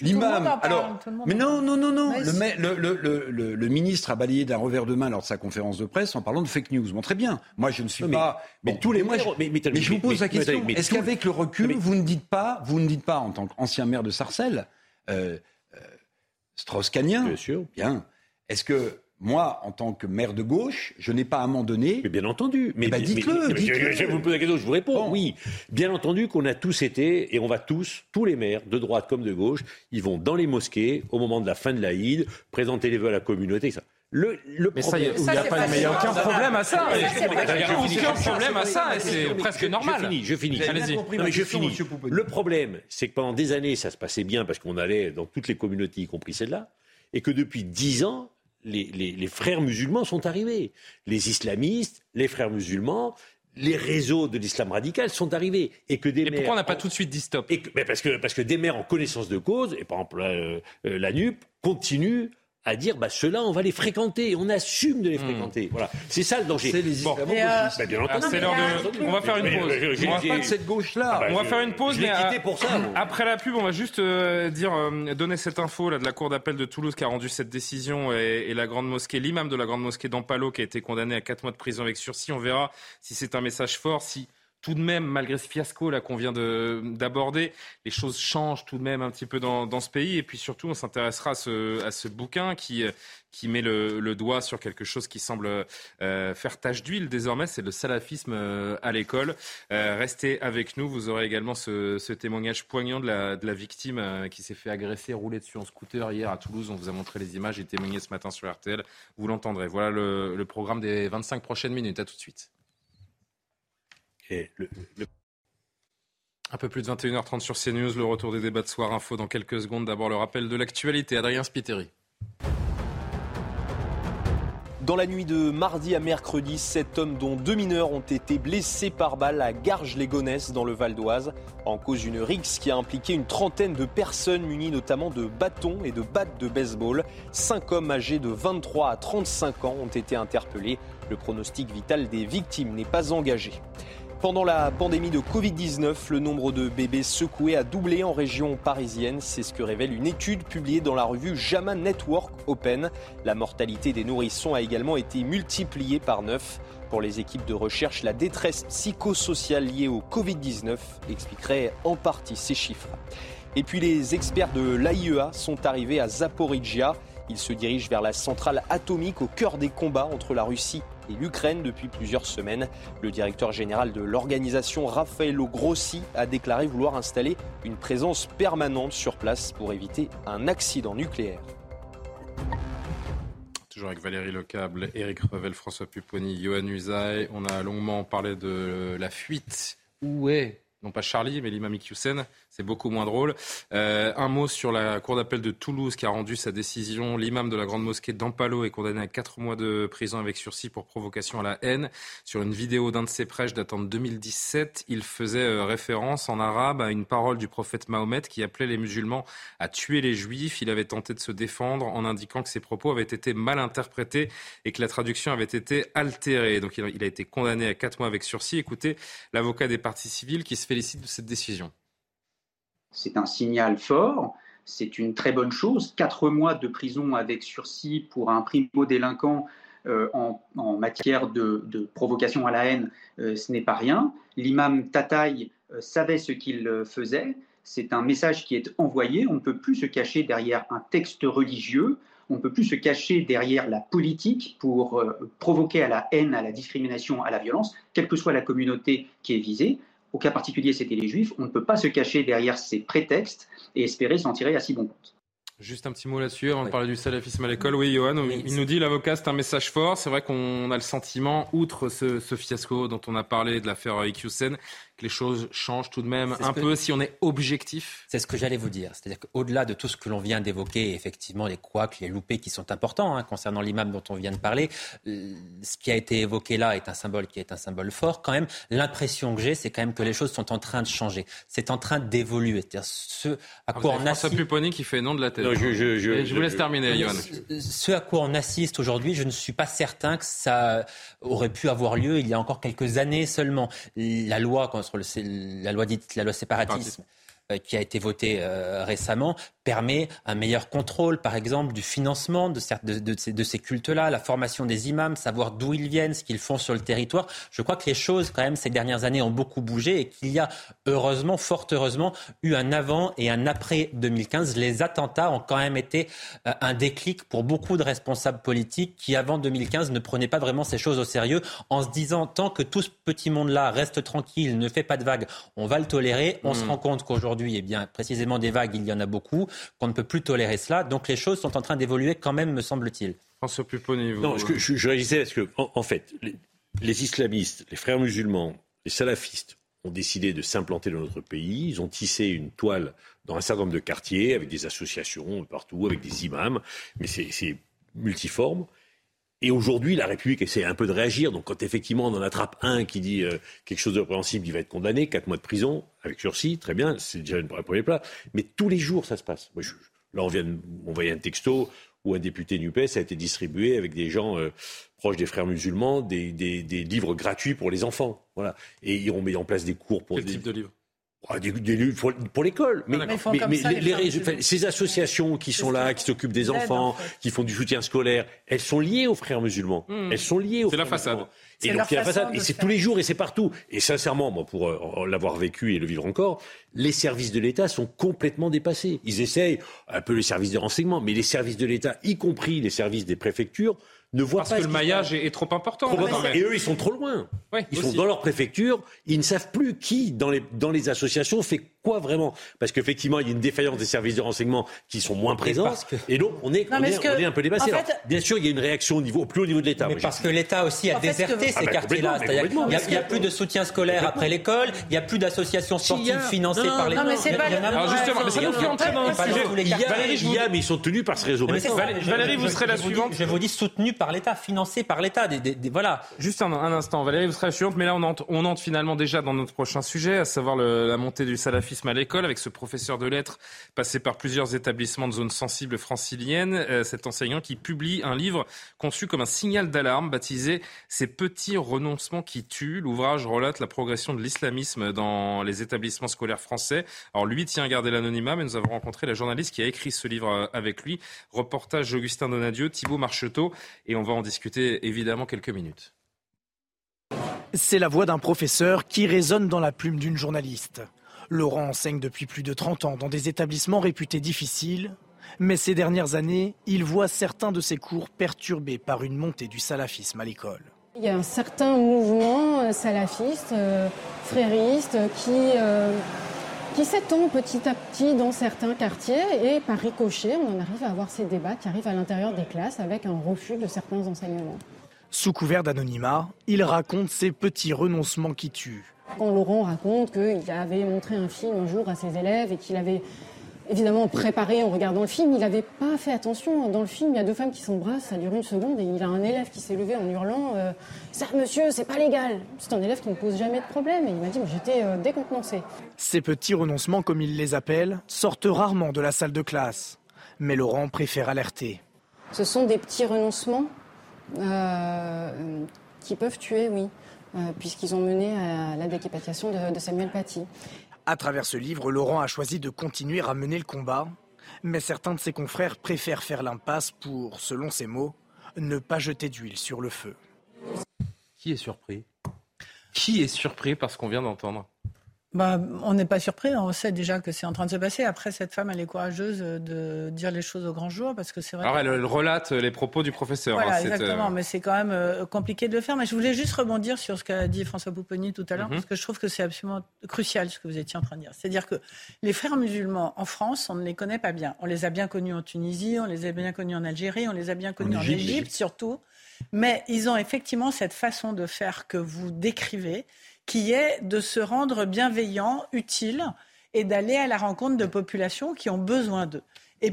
L'imam, alors... Mais non. Le ministre a balayé d'un revers de main lors de sa conférence de presse en parlant de fake news. Bon, très bien. Moi, je ne suis pas... Mais tous les mois... Mais je vous pose la question. Est-ce qu'avec le recul, vous ne dites pas, en tant qu'ancien maire de Sarcelles, Strauss-Cahnien, bien, est-ce que... Moi, en tant que maire de gauche, je n'ai pas à m'en donner. Mais bien entendu. Dites-le. Je vous pose la question, je vous réponds. Bon. Oui, bien entendu qu'on a tous été, et on va tous les maires, de droite comme de gauche, ils vont dans les mosquées, au moment de la fin de l'Aïd, présenter les vœux à la communauté, etc. Mais problème, ça, il n'y a aucun problème à ça. C'est presque normal. Je finis. Allez-y. Je finis. Le problème, c'est que pendant des années, ça se passait bien parce qu'on allait dans toutes les communautés, y compris celle-là, et que depuis 10 ans, les frères musulmans sont arrivés. Les islamistes, les frères musulmans, les réseaux de l'islam radical sont arrivés. Et que des maires, pourquoi on n'a pas tout de suite dit stop ? Parce que des maires en connaissance de cause, et par exemple la NUP, continuent à dire ceux-là, on va les fréquenter, on assume de les fréquenter. Voilà. C'est ça le danger. C'est les islamo-gauchistes. On va faire une pause. Après la pub, on va juste donner cette info là, de la Cour d'appel de Toulouse qui a rendu cette décision et la Grande Mosquée, l'imam de la Grande Mosquée d'Ampalo qui a été condamné à 4 mois de prison avec sursis. On verra si c'est un message fort, si tout de même, malgré ce fiasco là qu'on vient d'aborder, les choses changent tout de même un petit peu dans ce pays. Et puis surtout, on s'intéressera à ce bouquin qui met le doigt sur quelque chose qui semble faire tache d'huile désormais, c'est le salafisme à l'école. Restez avec nous, vous aurez également ce témoignage poignant de la victime qui s'est fait agresser, rouler dessus en scooter hier à Toulouse. On vous a montré les images, il témoignait ce matin sur RTL, vous l'entendrez. Voilà le programme des 25 prochaines minutes, à tout de suite. Et Un peu plus de 21h30 sur CNews, le retour des débats de Soir Info dans quelques secondes. D'abord le rappel de l'actualité, Adrien Spiteri. Dans la nuit de mardi à mercredi, 7 hommes dont 2 mineurs ont été blessés par balle à Garges-lès-Gonesse dans le Val d'Oise. En cause une rixe qui a impliqué une trentaine de personnes munies notamment de bâtons et de battes de baseball. 5 hommes âgés de 23 à 35 ans ont été interpellés. Le pronostic vital des victimes n'est pas engagé. Pendant la pandémie de Covid-19, le nombre de bébés secoués a doublé en région parisienne. C'est ce que révèle une étude publiée dans la revue JAMA Network Open. La mortalité des nourrissons a également été multipliée par 9. Pour les équipes de recherche, la détresse psychosociale liée au Covid-19 expliquerait en partie ces chiffres. Et puis les experts de l'AIEA sont arrivés à Zaporijjia. Ils se dirigent vers la centrale atomique au cœur des combats entre la Russie et l'Ukraine depuis plusieurs semaines. Le directeur général de l'organisation, Raffaello Grossi, a déclaré vouloir installer une présence permanente sur place pour éviter un accident nucléaire. Toujours avec Valérie Le Câble, Éric Revel, François Pupponi, Yohann Uzan. On a longuement parlé de la fuite. Où est, non pas Charlie, mais l'imam Iquioussen, c'est beaucoup moins drôle. Un mot sur la Cour d'appel de Toulouse qui a rendu sa décision. L'imam de la Grande Mosquée d'Ampalo est condamné à 4 mois de prison avec sursis pour provocation à la haine. Sur une vidéo d'un de ses prêches datant de 2017, il faisait référence en arabe à une parole du prophète Mahomet qui appelait les musulmans à tuer les juifs. Il avait tenté de se défendre en indiquant que ses propos avaient été mal interprétés et que la traduction avait été altérée. Donc il a été condamné à 4 mois avec sursis. Écoutez, l'avocat des parties civiles qui se félicite de cette décision. C'est un signal fort, c'est une très bonne chose. 4 mois de prison avec sursis pour un primo-délinquant en matière de provocation à la haine, ce n'est pas rien. L'imam Tataï savait ce qu'il faisait. C'est un message qui est envoyé. On ne peut plus se cacher derrière un texte religieux, on ne peut plus se cacher derrière la politique pour provoquer à la haine, à la discrimination, à la violence, quelle que soit la communauté qui est visée. Au cas particulier, c'était les Juifs. On ne peut pas se cacher derrière ces prétextes et espérer s'en tirer à si bon compte. Juste un petit mot là-dessus avant de parler du salafisme à l'école. Oui, Yohann, il nous dit l'avocat, c'est un message fort. C'est vrai qu'on a le sentiment, outre ce fiasco dont on a parlé de l'affaire Iquioussen, que les choses changent tout de même un peu si on est objectif. C'est ce que j'allais vous dire. C'est-à-dire qu'au-delà de tout ce que l'on vient d'évoquer, effectivement, les couacs, les loupés qui sont importants, concernant l'imam dont on vient de parler, ce qui a été évoqué là est un symbole qui est un symbole fort. Quand même, l'impression que j'ai, c'est quand même que les choses sont en train de changer. C'est en train d'évoluer. C'est-à-dire ce à quoi on assiste... François Pupponi qui fait non de la tête. Non, je vous laisse terminer, Yohann. Ce à quoi on assiste aujourd'hui, je ne suis pas certain que ça aurait pu avoir lieu il y a encore quelques années seulement. La loi contre la loi séparatisme qui a été votée récemment permet un meilleur contrôle, par exemple, du financement de ces cultes-là, la formation des imams, savoir d'où ils viennent, ce qu'ils font sur le territoire. Je crois que les choses, quand même, ces dernières années ont beaucoup bougé et qu'il y a, heureusement, fort heureusement, eu un avant et un après 2015. Les attentats ont quand même été un déclic pour beaucoup de responsables politiques qui, avant 2015, ne prenaient pas vraiment ces choses au sérieux en se disant, tant que tout ce petit monde-là reste tranquille, ne fait pas de vagues, on va le tolérer. On se rend compte qu'aujourd'hui, eh bien, précisément des vagues, il y en a beaucoup, qu'on ne peut plus tolérer cela. Donc les choses sont en train d'évoluer quand même, me semble-t-il. François Pupponi, vous... Non, je réagissais parce que, en fait, les islamistes, les frères musulmans, les salafistes ont décidé de s'implanter dans notre pays. Ils ont tissé une toile dans un certain nombre de quartiers, avec des associations partout, avec des imams, mais c'est multiforme. Et aujourd'hui, la République essaie un peu de réagir. Donc quand effectivement on en attrape un qui dit quelque chose de répréhensible, il va être condamné, 4 mois de prison, avec sursis, très bien, c'est déjà un premier plat. Mais tous les jours, ça se passe. Moi, là, on vient de m'envoyer un texto où un député NUP a été distribué avec des gens proches des frères musulmans, des livres gratuits pour les enfants. Voilà. Et on met en place des cours pour... Quel type de livres ? Des livres pour l'école. Mais ces associations qui sont là, qui s'occupent des enfants, qui font du soutien scolaire, elles sont liées aux frères musulmans. Elles sont liées aux frères musulmans. C'est la façade. Et c'est tous les jours et c'est partout. Et sincèrement, moi, pour l'avoir vécu et le vivre encore, les services de l'État sont complètement dépassés. Ils essayent, un peu les services de renseignement, mais les services de l'État, y compris les services des préfectures, ne voient pas. Parce que le maillage est trop important. Et eux, ils sont trop loin. Ouais, ils sont dans leur préfecture. Ils ne savent plus qui, dans les associations, fait quoi vraiment. Parce qu'effectivement, il y a une défaillance des services de renseignement qui sont moins présents. Et donc, on est un peu dépassé. En fait, alors, bien sûr, il y a une réaction au plus haut niveau de l'État. Mais parce que l'État aussi a déserté ces quartiers-là. Il n'y a plus de soutien scolaire après l'école. Il n'y a plus d'associations sportives financées par l'État. Alors justement, mais ça nous fait entrer dans le sujet. Il y a, mais ils sont tenus par ce réseau. Valérie, vous serez la suivante. Je vous dis soutenu par l'État, financé par l'État. Voilà. Juste un instant, Valérie, vous serez la suivante. Mais là, on entre finalement déjà dans notre prochain sujet, à savoir la montée du salafisme à l'école, avec ce professeur de lettres passé par plusieurs établissements de zones sensibles franciliennes. Cet enseignant qui publie un livre conçu comme un signal d'alarme, baptisé « Ces petits renoncements qui tuent ». L'ouvrage relate la progression de l'islamisme dans les établissements scolaires français. Alors lui tient à garder l'anonymat, mais nous avons rencontré la journaliste qui a écrit ce livre avec lui. Reportage d'Augustin Donadieu, Thibaut Marcheteau. Et on va en discuter évidemment quelques minutes. C'est la voix d'un professeur qui résonne dans la plume d'une journaliste. Laurent enseigne depuis plus de 30 ans dans des établissements réputés difficiles. Mais ces dernières années, il voit certains de ses cours perturbés par une montée du salafisme à l'école. Il y a un certain mouvement salafiste, frériste, qui s'étend petit à petit dans certains quartiers et par ricochet, on en arrive à avoir ces débats qui arrivent à l'intérieur des classes avec un refus de certains enseignements. Sous couvert d'anonymat, il raconte ces petits renoncements qui tuent. Quand Laurent raconte qu'il avait montré un film un jour à ses élèves et qu'il avait évidemment préparé en regardant le film, il n'avait pas fait attention. Dans le film, il y a 2 femmes qui s'embrassent, ça dure 1 seconde et il a un élève qui s'est levé en hurlant « Ça, monsieur, c'est pas légal !» C'est un élève qui ne pose jamais de problème et il m'a dit « J'étais décontenancé. » Ces petits renoncements, comme il les appelle, sortent rarement de la salle de classe. Mais Laurent préfère alerter. Ce sont des petits renoncements qui peuvent tuer, oui. Puisqu'ils ont mené à la décapitation de Samuel Paty. À travers ce livre, Laurent a choisi de continuer à mener le combat. Mais certains de ses confrères préfèrent faire l'impasse pour, selon ses mots, ne pas jeter d'huile sur le feu. Qui est surpris ? Qui est surpris par ce qu'on vient d'entendre ? On n'est pas surpris, on sait déjà que c'est en train de se passer. Après, cette femme, elle est courageuse de dire les choses au grand jour, parce que c'est vrai. Alors, elle relate les propos du professeur. Voilà, exactement, mais c'est quand même compliqué de le faire. Mais je voulais juste rebondir sur ce qu'a dit François Pupponi tout à l'heure, parce que je trouve que c'est absolument crucial ce que vous étiez en train de dire. C'est-à-dire que les frères musulmans, en France, on ne les connaît pas bien. On les a bien connus en Tunisie, on les a bien connus en Algérie, on les a bien connus en Égypte surtout. Mais ils ont effectivement cette façon de faire que vous décrivez, qui est de se rendre bienveillant, utile et d'aller à la rencontre de populations qui ont besoin d'eux. Et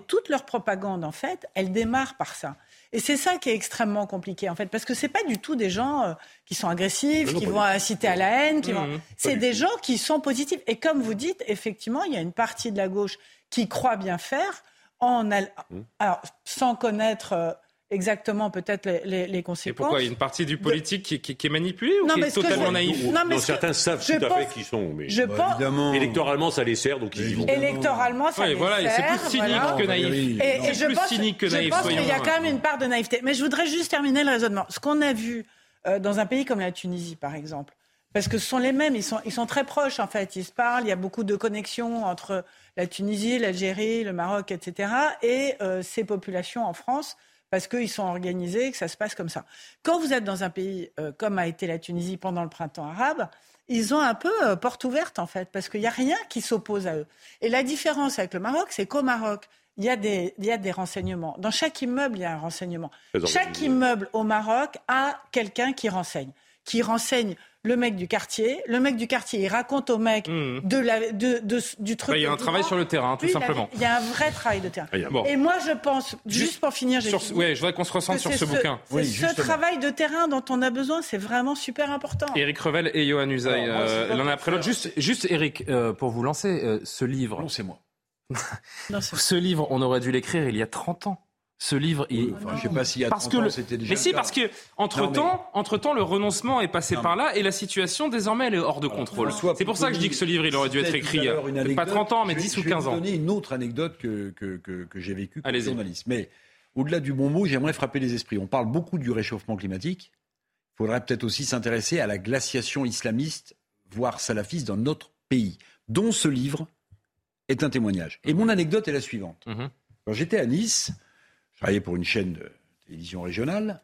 toute leur propagande, en fait, elle démarre par ça. Et c'est ça qui est extrêmement compliqué, en fait, parce que c'est pas du tout des gens qui sont agressifs, qui vont inciter à la haine, c'est des gens qui sont positifs. Et comme vous dites, effectivement, il y a une partie de la gauche qui croit bien faire, alors sans connaître exactement peut-être les conséquences. Et pourquoi il y a une partie du politique qui est manipulée ou non, qui est totalement naïve? Certains savent tout à fait qui sont, mais électoralement ça les sert, donc ils y vont. Électoralement ça les sert. C'est plus cynique que naïf. Et je pense qu'il y a quand même une part de naïveté. Mais je voudrais juste terminer le raisonnement. Ce qu'on a vu dans un pays comme la Tunisie, par exemple, parce que ce sont les mêmes, ils sont très proches en fait, ils se parlent, il y a beaucoup de connexions entre la Tunisie, l'Algérie, le Maroc, etc. et ces populations en France, parce qu'ils sont organisés et que ça se passe comme ça. Quand vous êtes dans un pays comme a été la Tunisie pendant le printemps arabe, ils ont un peu porte ouverte en fait, parce qu'il n'y a rien qui s'oppose à eux. Et la différence avec le Maroc, c'est qu'au Maroc, il y a des renseignements. Dans chaque immeuble, il y a un renseignement. Chaque immeuble au Maroc a quelqu'un qui renseigne le mec du quartier. Le mec du quartier, il raconte au mec du truc. Il y a un travail sur le terrain, tout simplement. Il y a un vrai travail de terrain. Et moi, je pense, juste pour finir... je voudrais qu'on se ressente sur ce bouquin. Ce travail de terrain dont on a besoin, c'est vraiment super important. Éric Revel et Yohann Uzan, l'un après l'autre. Juste Éric, pour vous lancer, ce livre... Non, c'est moi. Ce livre, on aurait dû l'écrire il y a 30 ans. Ce livre, je sais pas s'il y a 30 ans, c'était déjà. Mais si, parce que entre-temps, le renoncement est passé par là et la situation désormais elle est hors de contrôle. C'est pour ça que je dis que ce livre il aurait dû être écrit pas 30 ans mais 10 ou 15 ans. Je vais vous donner une autre anecdote que j'ai vécue comme journaliste. Mais au-delà du bon mot, j'aimerais frapper les esprits. On parle beaucoup du réchauffement climatique. Il faudrait peut-être aussi s'intéresser à la glaciation islamiste, voire salafiste dans notre pays, dont ce livre est un témoignage. Et mon anecdote est la suivante. Quand j'étais à Nice, je travaillais pour une chaîne de télévision régionale.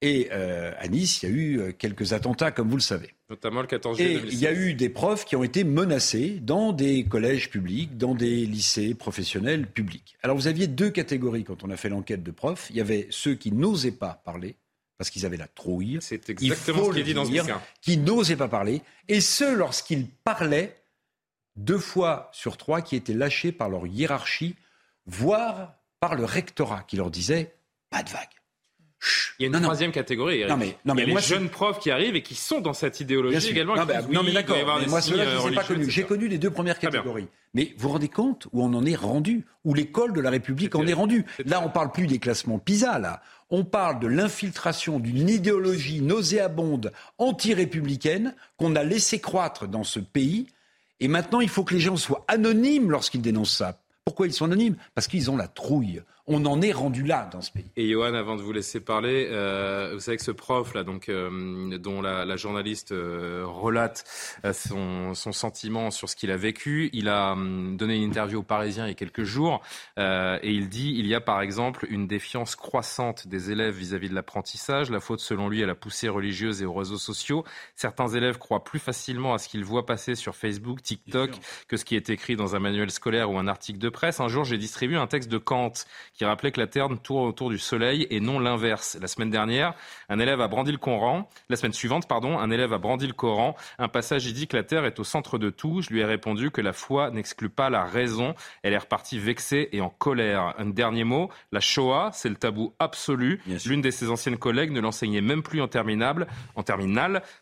Et à Nice, il y a eu quelques attentats, comme vous le savez. Notamment le 14 juillet 2006. Et il y a eu des profs qui ont été menacés dans des collèges publics, dans des lycées professionnels publics. Alors vous aviez deux catégories quand on a fait l'enquête de profs. Il y avait ceux qui n'osaient pas parler, parce qu'ils avaient la trouille. C'est exactement ce qui est dit dans ce bouquin. Qui n'osaient pas parler. Et ceux, lorsqu'ils parlaient, 2 fois sur 3, qui étaient lâchés par leur hiérarchie, voire... par le rectorat qui leur disait « pas de vague ». Il y a une troisième catégorie, Eric. Il y a les jeunes profs qui arrivent et qui sont dans cette idéologie également. Moi, ceux-là, je ne les ai pas connus. J'ai connu les 2 premières catégories. Mais vous vous rendez compte où on en est rendu, où l'école de la République en est rendue. Là, on ne parle plus des classements PISA, là. On parle de l'infiltration d'une idéologie nauséabonde, anti-républicaine, qu'on a laissé croître dans ce pays. Et maintenant, il faut que les gens soient anonymes lorsqu'ils dénoncent ça. Pourquoi ils sont anonymes ? Parce qu'ils ont la trouille. On en est rendu là dans ce pays. Et Yohann, avant de vous laisser parler, vous savez que ce prof là, dont la journaliste relate son sentiment sur ce qu'il a vécu, il a donné une interview au Parisien il y a quelques jours et il dit il y a par exemple une défiance croissante des élèves vis-à-vis de l'apprentissage. La faute selon lui à la poussée religieuse et aux réseaux sociaux. Certains élèves croient plus facilement à ce qu'ils voient passer sur Facebook, TikTok que ce qui est écrit dans un manuel scolaire ou un article de presse. Un jour, j'ai distribué un texte de Kant qui rappelait que la Terre tourne autour du Soleil et non l'inverse. La semaine dernière, la semaine suivante, un élève a brandi le Coran. Un passage y dit que la Terre est au centre de tout. Je lui ai répondu que la foi n'exclut pas la raison. Elle est repartie vexée et en colère. Un dernier mot, la Shoah, c'est le tabou absolu. L'une de ses anciennes collègues ne l'enseignait même plus en terminale.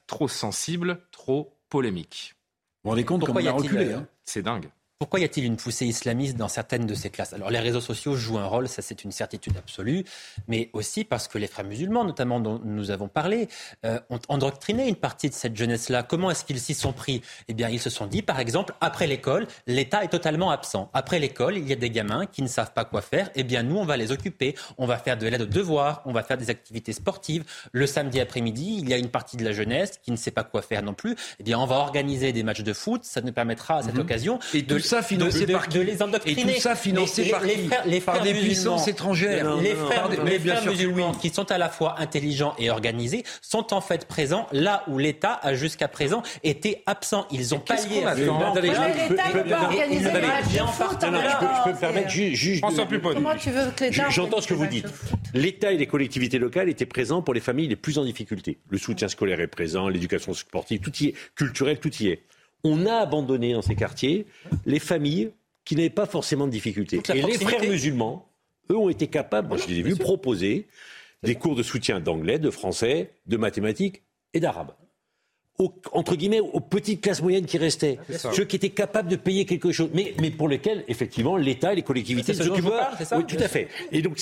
Trop sensible, trop polémique. Vous vous rendez compte comment il a reculé, c'est dingue. Pourquoi y a-t-il une poussée islamiste dans certaines de ces classes ? Alors les réseaux sociaux jouent un rôle, ça c'est une certitude absolue, mais aussi parce que les frères musulmans, notamment dont nous avons parlé, ont endoctriné une partie de cette jeunesse-là. Comment est-ce qu'ils s'y sont pris ? Eh bien ils se sont dit, par exemple, après l'école, l'État est totalement absent. Après l'école, il y a des gamins qui ne savent pas quoi faire, eh bien nous on va les occuper, on va faire de l'aide aux devoirs, on va faire des activités sportives. Le samedi après-midi, il y a une partie de la jeunesse qui ne sait pas quoi faire non plus, eh bien on va organiser des matchs de foot, ça nous permettra à cette occasion de ça financé par qui? Et tout ça financé par qui? Par des puissances étrangères. Les frères musulmans, qui sont à la fois intelligents et organisés, sont en fait présents là où l'État a jusqu'à présent été absent. Ils ont pallié à je peux me permettre juste j'entends ce que vous dites. L'État et les collectivités locales étaient présents pour les familles les plus en difficulté. Le soutien scolaire est présent, l'éducation sportive, tout y est, culturelle, tout y est. On a abandonné dans ces quartiers les familles qui n'avaient pas forcément de difficultés. Et les frères musulmans, eux, ont été capables, moi je les ai vus, proposer des cours de soutien d'anglais, de français, de mathématiques et d'arabe. Entre guillemets, aux petites classes moyennes qui restaient, ceux qui étaient capables de payer quelque chose, mais pour lesquels, effectivement, l'État et les collectivités ne s'occupaient pas. Oui, tout à fait. Et donc,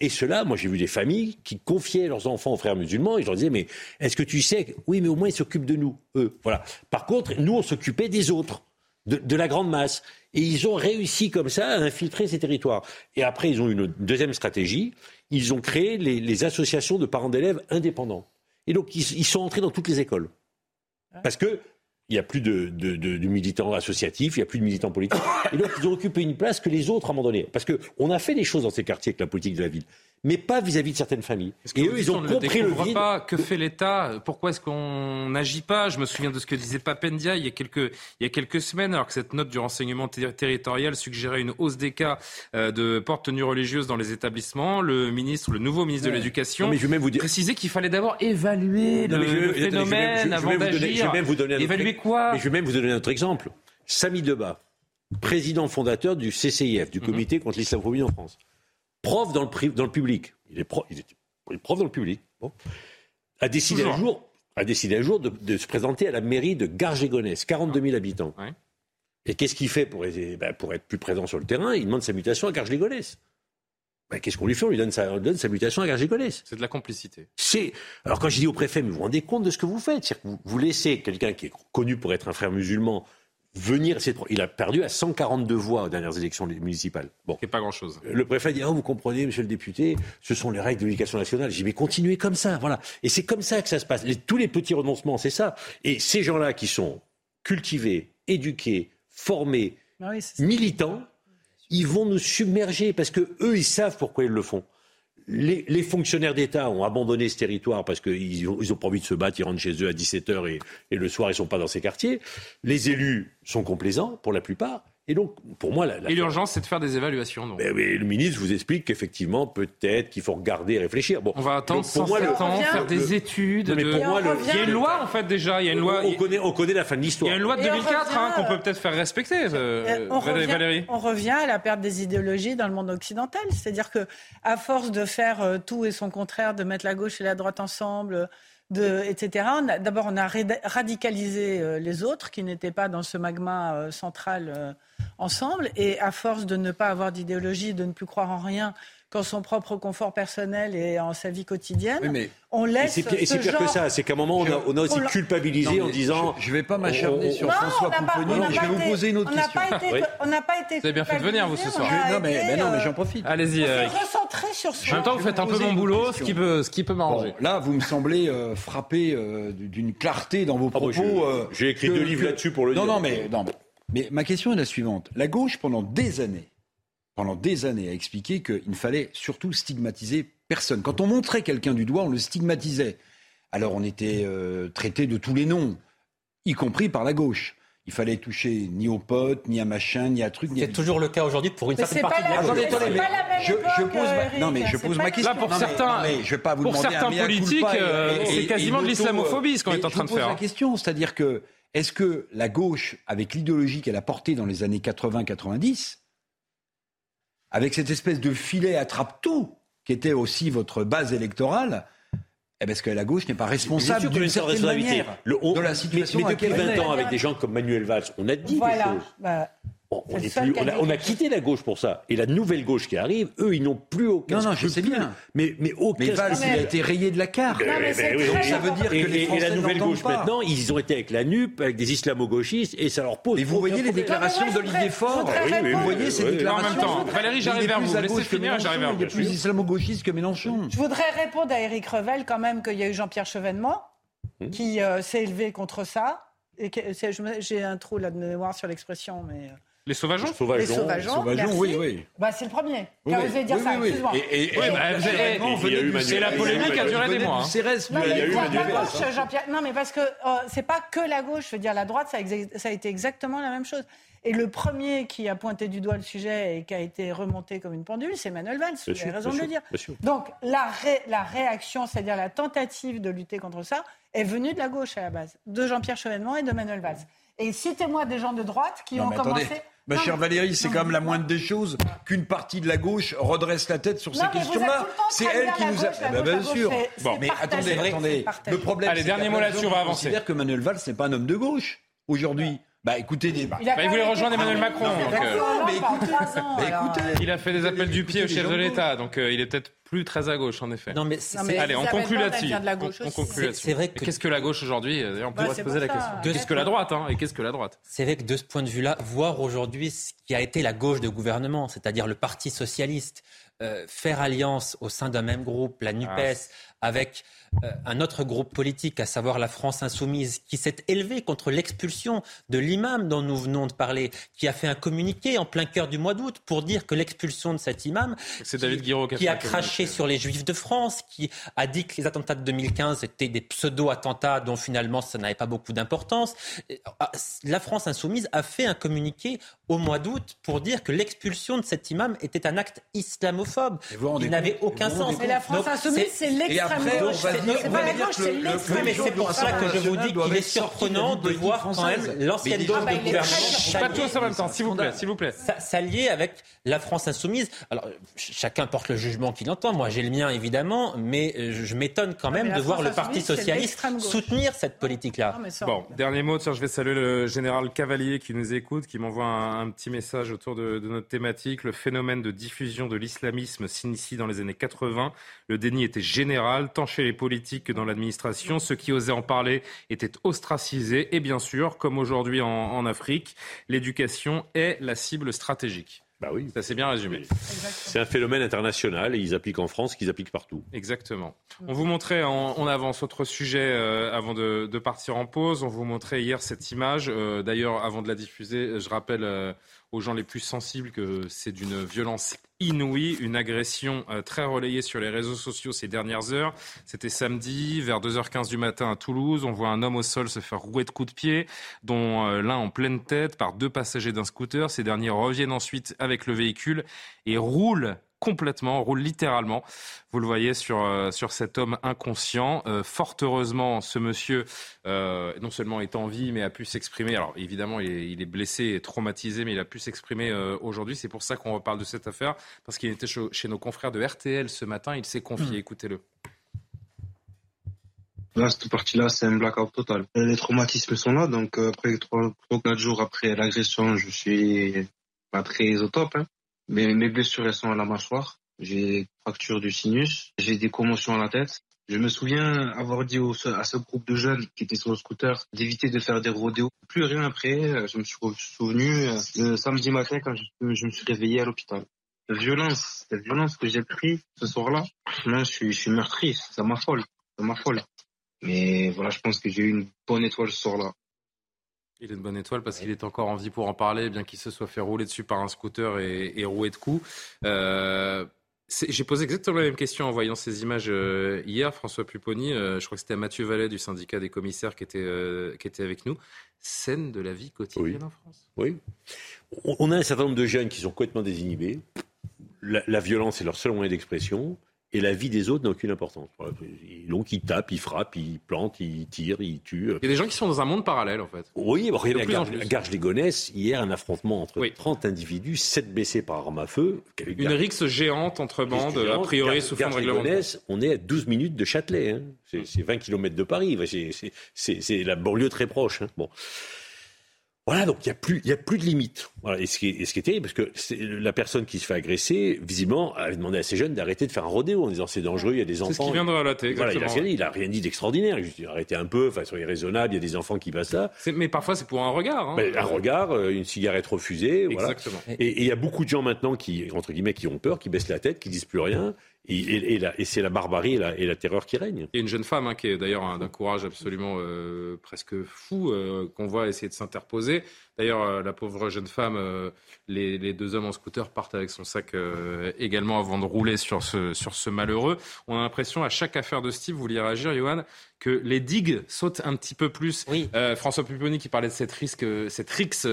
et ceux-là, moi j'ai vu des familles qui confiaient leurs enfants aux frères musulmans et je leur disais, mais est-ce que tu sais, oui, mais au moins ils s'occupent de nous, eux. Voilà. Par contre, nous, on s'occupait des autres, de la grande masse. Et ils ont réussi comme ça à infiltrer ces territoires. Et après, ils ont eu une deuxième stratégie. Ils ont créé les associations de parents d'élèves indépendants. Et donc, ils sont entrés dans toutes les écoles. Parce qu'il n'y a plus de militants associatifs, il n'y a plus de militants politiques. Et donc, ils ont occupé une place que les autres abandonnaient. Parce qu'on a fait des choses dans ces quartiers avec la politique de la ville, mais pas vis-à-vis de certaines familles. Et eux, ils ont compris le vide. Que fait l'État? Pourquoi est-ce qu'on n'agit pas? Je me souviens de ce que disait Papendia il y a quelques semaines, alors que cette note du renseignement territorial suggérait une hausse des cas de porte-tenue religieuse dans les établissements. Le nouveau ministre de l'Éducation précisait qu'il fallait d'abord évaluer le phénomène avant d'agir. Évaluer quoi? Je vais même vous donner un autre exemple. Samy Debat, président fondateur du CCIF, du Comité contre l'islamophobie en France. Prof dans le public, il est prof dans le public, bon. a décidé un jour de se présenter à la mairie de Garges-lès-Gonesse, 42 000 habitants. Ouais. Et qu'est-ce qu'il fait pour être plus présent sur le terrain? Il demande sa mutation à Garges-lès-Gonesse. Ben, qu'est-ce qu'on lui fait? On lui donne sa mutation à Garges-lès-Gonesse. C'est de la complicité. Alors quand je dis au préfet, mais vous vous rendez compte de ce que vous faites? C'est-à-dire que vous laissez quelqu'un qui est connu pour être un frère musulman venir essayer de... Il a perdu à 142 voix aux dernières élections municipales. Bon. C'est pas grand-chose. Le préfet dit « Ah, vous comprenez, monsieur le député, ce sont les règles de l'éducation nationale. » J'ai dit « Mais continuez comme ça, voilà. » Et c'est comme ça que ça se passe. Tous les petits renoncements, c'est ça. Et ces gens-là qui sont cultivés, éduqués, formés, militants, ils vont nous submerger parce qu'eux, ils savent pourquoi ils le font. Les fonctionnaires d'État ont abandonné ce territoire parce qu'ils n'ont pas envie de se battre, ils rentrent chez eux à 17h et le soir, ils ne sont pas dans ces quartiers. Les élus sont complaisants, pour la plupart. Et donc, pour moi... Et l'urgence, c'est de faire des évaluations. Donc. Mais le ministre vous explique qu'effectivement, peut-être qu'il faut regarder et réfléchir. Bon, on va attendre 107 ans, faire des études. Non, il y a une loi, en fait, déjà. Il y a une loi... on connaît la fin de l'histoire. Il y a une loi de 2004 qu'on peut peut-être faire respecter, Valérie. On revient à la perte des idéologies dans le monde occidental. C'est-à-dire qu'à force de faire tout et son contraire, de mettre la gauche et la droite ensemble... etc. D'abord, on a radicalisé les autres qui n'étaient pas dans ce magma central ensemble. Et à force de ne pas avoir d'idéologie, de ne plus croire en rien qu'en son propre confort personnel et en sa vie quotidienne, on laisse c'est pire que ça. C'est qu'à un moment, on a aussi culpabilisé en disant... Je ne vais pas m'acharner sur François Pupponi. Je vais vous poser une autre question. On n'a pas été... Vous avez bien fait de venir, vous, ce soir. Non, mais j'en profite. Allez-y, Eric. En même temps, vous faites un peu mon boulot, ce qui peut m'arranger. Bon, là, vous me semblez frappé d'une clarté dans vos propos. J'ai écrit 2 livres là-dessus pour le dire. Non, mais ma question est la suivante. La gauche, pendant des années, a expliqué qu'il ne fallait surtout stigmatiser personne. Quand on montrait quelqu'un du doigt, on le stigmatisait. Alors, on était traité de tous les noms, y compris par la gauche. Il fallait toucher ni aux potes, ni à machin, ni à truc. C'est toujours le cas aujourd'hui pour une certaine partie de la gauche. Je pose ma question. Là, pour certains, je vais pas vous demander. Pour certains politiques, c'est quasiment de l'islamophobie ce qu'on est en train de faire. Je pose la question, c'est-à-dire que est-ce que la gauche, avec l'idéologie qu'elle a portée dans les années 80-90, avec cette espèce de filet attrape-tout qui était aussi votre base électorale? Parce que la gauche n'est pas responsable d'une certaine manière de la situation. Mais depuis 20 ans, avec des gens comme Manuel Valls, on a dit des choses. On a quitté la gauche pour ça. Et la nouvelle gauche qui arrive, eux, ils n'ont plus aucun... Non, je sais bien. Mais aucun... Mais Valls, il a été rayé de la carte. Ça veut dire que les Français n'entendent pas. Et la nouvelle gauche, maintenant, ils ont été avec la NUP, avec des islamo-gauchistes, et ça leur pose... Et vous voyez les déclarations d'Olivier Faure. Vous voyez ces déclarations. En même temps, Valérie, j'arrive vers vous. Laissez finir, j'arrive vers vous. Il est plus islamo-gauchiste que Mélenchon. Je voudrais répondre à Éric Revel, quand même, qu'il y a eu Jean-Pierre Chevènement, qui s'est élevé contre ça. J'ai un trou, là, de mémoire sur l'expression, mais... Les sauvageons ? Les sauvageons, oui. Bah, c'est le premier. Quand vous allez dire ça, excuse-moi. C'est la polémique qui a duré des mois. Non, mais la gauche, Jean-Pierre. Non, mais parce que c'est pas que la gauche. Je veux dire, la droite, ça a été exactement la même chose. Et le premier qui a pointé du doigt le sujet et qui a été remonté comme une pendule, c'est Manuel Valls. Vous avez raison de le dire. Donc, la réaction, c'est-à-dire la tentative de lutter contre ça, est venue de la gauche à la base, de Jean-Pierre Chevènement et de Manuel Valls. Et citez-moi des gens de droite qui ont commencé... Ma chère Valérie, c'est quand même la moindre des choses qu'une partie de la gauche redresse la tête sur ces questions-là. C'est elle qui nous a... bien sûr. Mais attendez. Le problème, c'est qu'on considère que Manuel Valls n'est pas un homme de gauche aujourd'hui. Bah écoutez, il voulait rejoindre Emmanuel Macron. Il a fait des appels du pied au chef de l'État, donc il est peut-être plus très à gauche en effet. Allez, on conclut là-dessus. C'est vrai que... Qu'est-ce que la gauche aujourd'hui ? D'ailleurs, on pourrait se poser la question. Qu'est-ce que la droite ? Et qu'est-ce que la droite ? C'est vrai que de ce point de vue-là, voir aujourd'hui ce qui a été la gauche de gouvernement, c'est-à-dire le Parti socialiste, faire alliance au sein d'un même groupe, la NUPES, avec un autre groupe politique, à savoir la France insoumise, qui s'est élevée contre l'expulsion de l'imam dont nous venons de parler, qui a fait un communiqué en plein cœur du mois d'août pour dire que l'expulsion de cet imam, qui a craché sur les Juifs de France, qui a dit que les attentats de 2015 étaient des pseudo-attentats dont finalement ça n'avait pas beaucoup d'importance. La France insoumise a fait un communiqué au mois d'août pour dire que l'expulsion de cet imam était un acte islamophobe. Il n'avait aucun sens. Et la France insoumise, c'est l'extrême gauche. C'est pas la gauche, c'est l'extrême. Mais c'est pour ça que je vous dis qu'il est surprenant de voir quand même l'ancienne gauche de gouvernement. Pas tous en même temps, s'il vous plaît. S'allier avec la France insoumise. Alors, chacun porte le jugement qu'il entend. Moi, j'ai le mien, évidemment, mais je m'étonne quand même de voir le Parti socialiste soutenir cette politique-là. Bon, dernier mot. Tiens, je vais saluer le général Cavalier qui nous écoute, qui m'envoie un petit message autour de notre thématique. Le phénomène de diffusion de l'islamisme s'initie dans les années 80. Le déni était général, tant chez les politiques que dans l'administration. Ceux qui osaient en parler étaient ostracisés. Et bien sûr, comme aujourd'hui en Afrique, l'éducation est la cible stratégique. Bah oui. Ça, c'est bien résumé. Exactement. C'est un phénomène international et ils appliquent en France ce qu'ils appliquent partout. Exactement. On vous montrait, on avance, autre sujet avant de partir en pause. On vous montrait hier cette image. D'ailleurs, avant de la diffuser, je rappelle aux gens les plus sensibles que c'est d'une violence inouïe, une agression très relayée sur les réseaux sociaux ces dernières heures. C'était samedi, vers 2h15 du matin à Toulouse. On voit un homme au sol se faire rouer de coups de pied, dont l'un en pleine tête par deux passagers d'un scooter. Ces derniers reviennent ensuite avec le véhicule et roulent complètement, roulent littéralement. Vous le voyez sur cet homme inconscient. Fort heureusement, ce monsieur, non seulement est en vie, mais a pu s'exprimer. Alors évidemment, il est blessé et traumatisé, mais il a pu s'exprimer aujourd'hui. C'est pour ça qu'on reparle de cette affaire, parce qu'il était chez nos confrères de RTL ce matin. Il s'est confié, écoutez-le. Là, cette partie-là, c'est un blackout total. Les traumatismes sont là, donc après 3-4 jours après l'agression, je suis pas très au top, hein. Mais mes blessures, elles sont à la mâchoire. J'ai fracture du sinus. J'ai des commotions à la tête. Je me souviens avoir dit à ce groupe de jeunes qui étaient sur le scooter d'éviter de faire des rodéos. Plus rien après. Je me suis souvenu le samedi matin quand je me suis réveillé à l'hôpital. La violence que j'ai prise ce soir-là. Là, je suis meurtri. Ça m'affole. Mais voilà, je pense que j'ai eu une bonne étoile ce soir-là. Il a une bonne étoile parce qu'il est encore en vie pour en parler, bien qu'il se soit fait rouler dessus par un scooter et roué de coups. J'ai posé exactement la même question en voyant ces images hier. François Pupponi, je crois que c'était Mathieu Vallet du syndicat des commissaires qui était avec nous. Scène de la vie quotidienne en France. Oui. On a un certain nombre de jeunes qui sont complètement désinhibés. La violence est leur seul moyen d'expression. Et la vie des autres n'a aucune importance. Donc ils tapent, ils frappent, ils plantent, ils tirent, ils tuent. Il y a des gens qui sont dans un monde parallèle en fait. Oui, regardez, à Garges-lès-Gonesse, hier un affrontement entre 30 individus, 7 blessés par arme à feu. Une rixe géante entre bandes, a priori sous fond de réglementation. On est à 12 minutes de Châtelet, hein. C'est 20 km de Paris, c'est la banlieue très proche. Hein. Bon. Voilà, donc il y a plus de limite. Voilà, et ce qui est terrible, parce que la personne qui se fait agresser, visiblement, avait demandé à ces jeunes d'arrêter de faire un rodéo en disant c'est dangereux, il y a des enfants. C'est ce qui vient de relater. Voilà, il a rien dit d'extraordinaire. Juste arrêtez un peu, enfin, soyez raisonnable. Il y a des enfants qui passent là. Mais parfois c'est pour un regard. Hein. Ben, un regard, une cigarette refusée. Voilà. Exactement. Et il y a beaucoup de gens maintenant qui, entre guillemets, qui ont peur, qui baissent la tête, qui disent plus rien. Et c'est la barbarie et la terreur qui règne. Il y a une jeune femme qui est d'ailleurs d'un courage absolument presque fou qu'on voit essayer de s'interposer. D'ailleurs, la pauvre jeune femme, les deux hommes en scooter partent avec son sac également avant de rouler sur ce malheureux. On a l'impression, à chaque affaire de Steve, vous vouliez réagir, Yohann, que les digues sautent un petit peu plus. Oui. François Pupponi qui parlait de cette rixe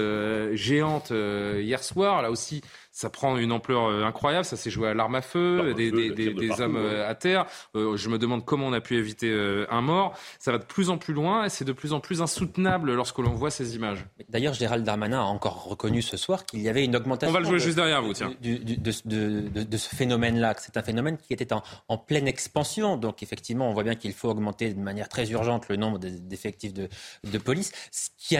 géante hier soir. Là aussi, ça prend une ampleur incroyable. Ça s'est joué à l'arme à feu, des hommes à terre. Je me demande comment on a pu éviter un mort. Ça va de plus en plus loin et c'est de plus en plus insoutenable lorsque l'on voit ces images. D'ailleurs, Gérald Darmanin a encore reconnu ce soir qu'il y avait une augmentation. On va le jouer juste derrière vous, tiens. De ce phénomène-là. C'est un phénomène qui était en pleine expansion. Donc effectivement, on voit bien qu'il faut augmenter de manière très urgente le nombre d'effectifs de police. Ce qui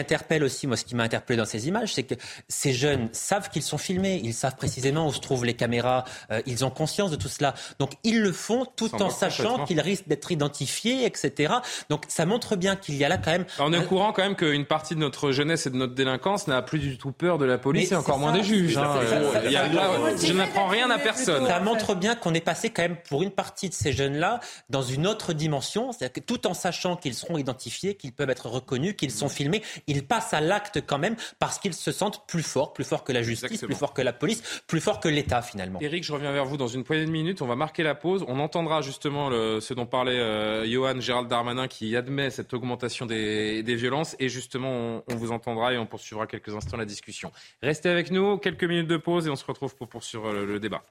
m'a interpellé dans ces images, c'est que ces jeunes savent qu'ils sont filmés. Ils savent précisément où se trouvent les caméras. Ils ont conscience de tout cela. Donc ils le font tout en sachant qu'ils risquent d'être identifiés, etc. Donc ça montre bien qu'il y a là quand même... On est au courant quand même qu'une partie de notre jeunesse et de notre délinquance n'a plus du tout peur de la police et encore moins des juges. Je n'apprends rien à personne. Ça montre bien qu'on est passé quand même pour une partie de ces jeunes-là dans une autre dimension. C'est-à-dire que tout en sachant qu'ils seront identifiés, qu'ils peuvent être reconnus, qu'ils sont filmés, ils passent à l'acte quand même parce qu'ils se sentent plus forts que la justice, exactement, plus forts que la police, plus forts que l'État finalement. Éric, je reviens vers vous dans une poignée de minutes. On va marquer la pause. On entendra justement ce dont parlait Yohann, Gérald Darmanin qui admet cette augmentation des violences. Et justement, on vous entendra et on poursuivra quelques instants la discussion. Restez avec nous, quelques minutes de pause et on se retrouve pour poursuivre le débat.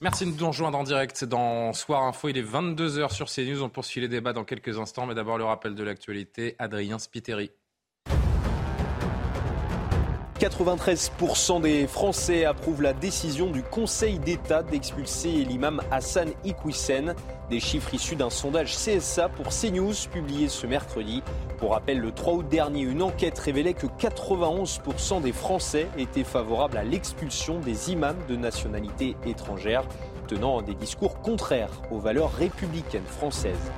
Merci de nous rejoindre en direct dans Soir Info. Il est 22h sur CNews. On poursuit les débats dans quelques instants. Mais d'abord, le rappel de l'actualité, Adrien Spiteri. 93% des Français approuvent la décision du Conseil d'État d'expulser l'imam Hassan Iquioussen. Des chiffres issus d'un sondage CSA pour CNews publié ce mercredi. Pour rappel, le 3 août dernier, une enquête révélait que 91% des Français étaient favorables à l'expulsion des imams de nationalité étrangère, tenant des discours contraires aux valeurs républicaines françaises.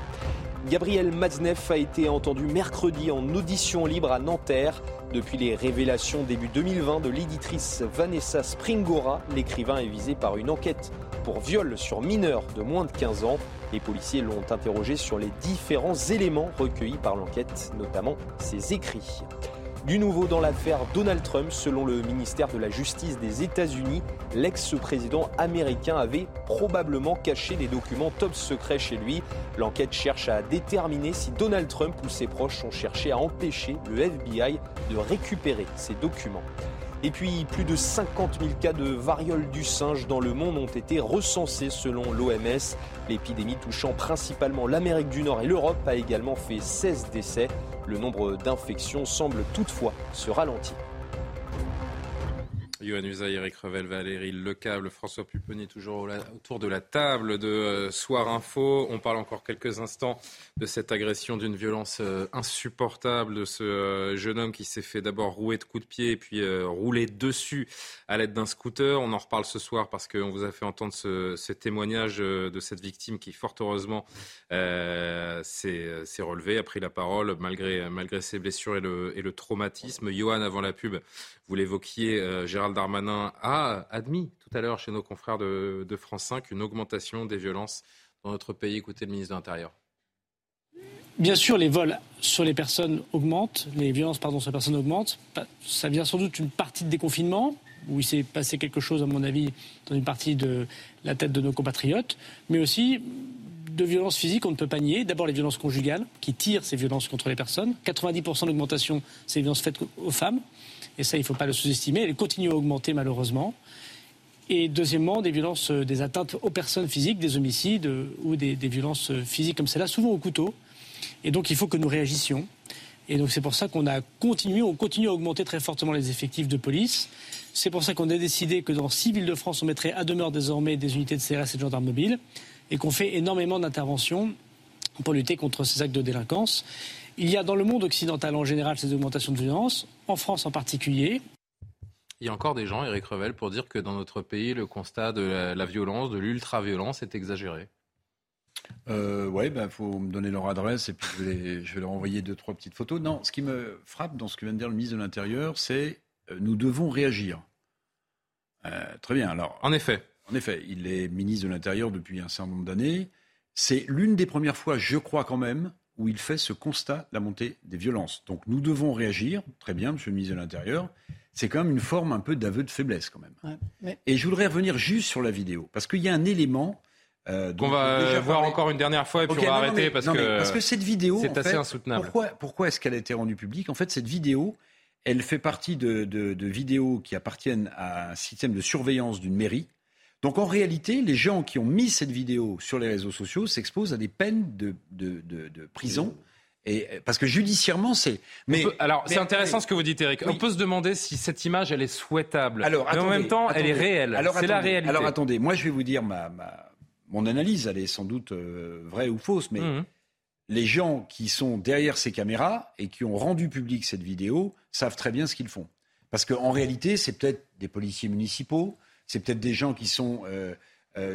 Gabriel Matzneff a été entendu mercredi en audition libre à Nanterre. Depuis les révélations début 2020 de l'éditrice Vanessa Springora, l'écrivain est visé par une enquête pour viol sur mineurs de moins de 15 ans. Les policiers l'ont interrogé sur les différents éléments recueillis par l'enquête, notamment ses écrits. Du nouveau dans l'affaire Donald Trump, selon le ministère de la Justice des États-Unis, l'ex-président américain avait probablement caché des documents top secrets chez lui. L'enquête cherche à déterminer si Donald Trump ou ses proches ont cherché à empêcher le FBI de récupérer ces documents. Et puis, plus de 50 000 cas de variole du singe dans le monde ont été recensés selon l'OMS. L'épidémie touchant principalement l'Amérique du Nord et l'Europe a également fait 16 décès. Le nombre d'infections semble toutefois se ralentir. Yohann Uzan, Éric Revel, Valérie Le Câble, François Pupponi, toujours autour de la table de Soir Info. On parle encore quelques instants de cette agression d'une violence insupportable, de ce jeune homme qui s'est fait d'abord rouer de coups de pied et puis rouler dessus à l'aide d'un scooter. On en reparle ce soir parce qu'on vous a fait entendre ce témoignage de cette victime qui, fort heureusement, s'est relevée, a pris la parole malgré ses blessures et le traumatisme. Yohann, avant la pub, vous l'évoquiez, Gérald Darmanin a admis tout à l'heure chez nos confrères de France 5 une augmentation des violences dans notre pays. Écoutez le ministre de l'Intérieur. Bien sûr, les vols sur les personnes augmentent, les violences sur les personnes augmentent. Ça vient sans doute d'une partie de déconfinement, où il s'est passé quelque chose, à mon avis, dans une partie de la tête de nos compatriotes, mais aussi de violences physiques, on ne peut pas nier. D'abord, les violences conjugales, qui tirent ces violences contre les personnes. 90% d'augmentation, c'est les violences faites aux femmes. Et ça, il ne faut pas le sous-estimer. Elles continuent à augmenter, malheureusement. Et deuxièmement, des violences, des atteintes aux personnes physiques, des homicides ou des violences physiques comme celle-là, souvent au couteau. Et donc, il faut que nous réagissions. Et donc, c'est pour ça qu'on a continué, on continue à augmenter très fortement les effectifs de police. C'est pour ça qu'on a décidé que dans 6 villes de France, on mettrait à demeure désormais des unités de CRS et de gendarmes mobiles. Et qu'on fait énormément d'interventions pour lutter contre ces actes de délinquance. Il y a dans le monde occidental en général ces augmentations de violence, en France en particulier. Il y a encore des gens, Éric Revel, pour dire que dans notre pays, le constat de la violence, de l'ultra-violence est exagéré. Oui, ben, faut me donner leur adresse et puis je vais leur envoyer 2-3 petites photos. Non, ce qui me frappe dans ce que vient de dire le ministre de l'Intérieur, c'est nous devons réagir. Très bien. Alors, en effet, il est ministre de l'Intérieur depuis un certain nombre d'années. C'est l'une des premières fois, je crois quand même, où il fait ce constat de la montée des violences. Donc nous devons réagir. Très bien, monsieur le ministre de l'Intérieur. C'est quand même une forme un peu d'aveu de faiblesse quand même. Ouais, mais... Et je voudrais revenir juste sur la vidéo, parce qu'il y a un élément... qu'on va déjà voir encore une dernière fois et puis on va arrêter parce que cette vidéo, c'est assez insoutenable. Pourquoi est-ce qu'elle a été rendue publique ? En fait, cette vidéo, elle fait partie de vidéos qui appartiennent à un système de surveillance d'une mairie. Donc en réalité, les gens qui ont mis cette vidéo sur les réseaux sociaux s'exposent à des peines de prison. Et parce que judiciairement, c'est. Mais c'est intéressant ce que vous dites, Eric. Oui. On peut se demander si cette image, elle est souhaitable. Alors, mais en même temps, elle est réelle. La réalité. Alors attendez, moi je vais vous dire mon analyse, elle est sans doute vraie ou fausse, mais les gens qui sont derrière ces caméras et qui ont rendu publique cette vidéo savent très bien ce qu'ils font. Parce qu'en réalité, c'est peut-être des policiers municipaux, c'est peut-être des gens qui sont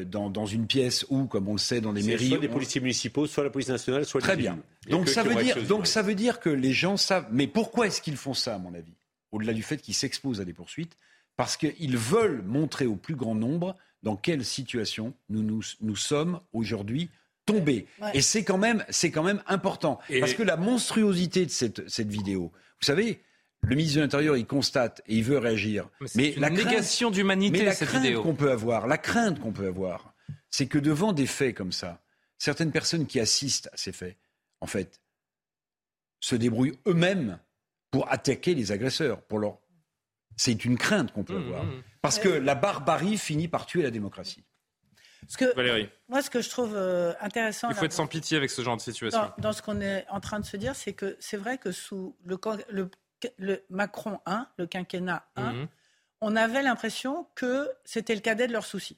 dans une pièce où, comme on le sait, dans les mairies... Soit des policiers municipaux, soit la police nationale, soit les villes. Très bien. Ça veut dire que les gens savent... Mais pourquoi est-ce qu'ils font ça, à mon avis ? Au-delà du fait qu'ils s'exposent à des poursuites, parce qu'ils veulent montrer au plus grand nombre... Dans quelle situation nous sommes aujourd'hui tombés. Ouais. Et c'est quand même important. Parce que la monstruosité de cette vidéo, vous savez, le ministre de l'Intérieur, il constate et il veut réagir. La crainte qu'on peut avoir, c'est que devant des faits comme ça, certaines personnes qui assistent à ces faits, en fait, se débrouillent eux-mêmes pour attaquer les agresseurs, C'est une crainte qu'on peut avoir. Parce que la barbarie finit par tuer la démocratie. Valérie. Moi, ce que je trouve intéressant... Il faut être sans pitié avec ce genre de situation. Dans ce qu'on est en train de se dire, c'est que c'est vrai que sous le Macron 1, le quinquennat 1, on avait l'impression que c'était le cadet de leurs soucis.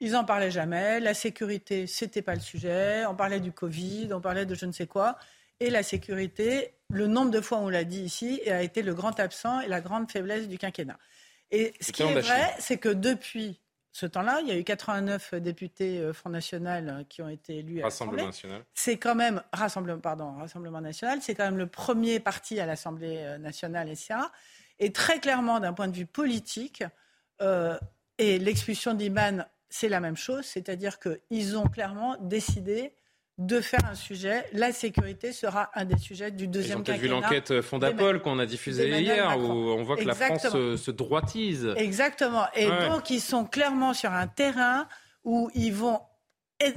Ils n'en parlaient jamais. La sécurité, ce n'était pas le sujet. On parlait du Covid, on parlait de je ne sais quoi. Et la sécurité... Le nombre de fois, on l'a dit ici, a été le grand absent et la grande faiblesse du quinquennat. Et ce qui est vrai, c'est que depuis ce temps-là, il y a eu 89 députés Front National qui ont été élus à l'Assemblée. C'est quand même... Rassemblement National. C'est quand même le premier parti à l'Assemblée Nationale, etc. Et très clairement, d'un point de vue politique, et l'expulsion d'Iman, c'est la même chose. C'est-à-dire qu'ils ont clairement décidé... de faire un sujet, la sécurité sera un des sujets du deuxième quinquennat. Vous avez vu l'enquête Fondapol qu'on a diffusée hier, où on voit que la France se droitise. Exactement. Et donc, ils sont clairement sur un terrain où ils vont...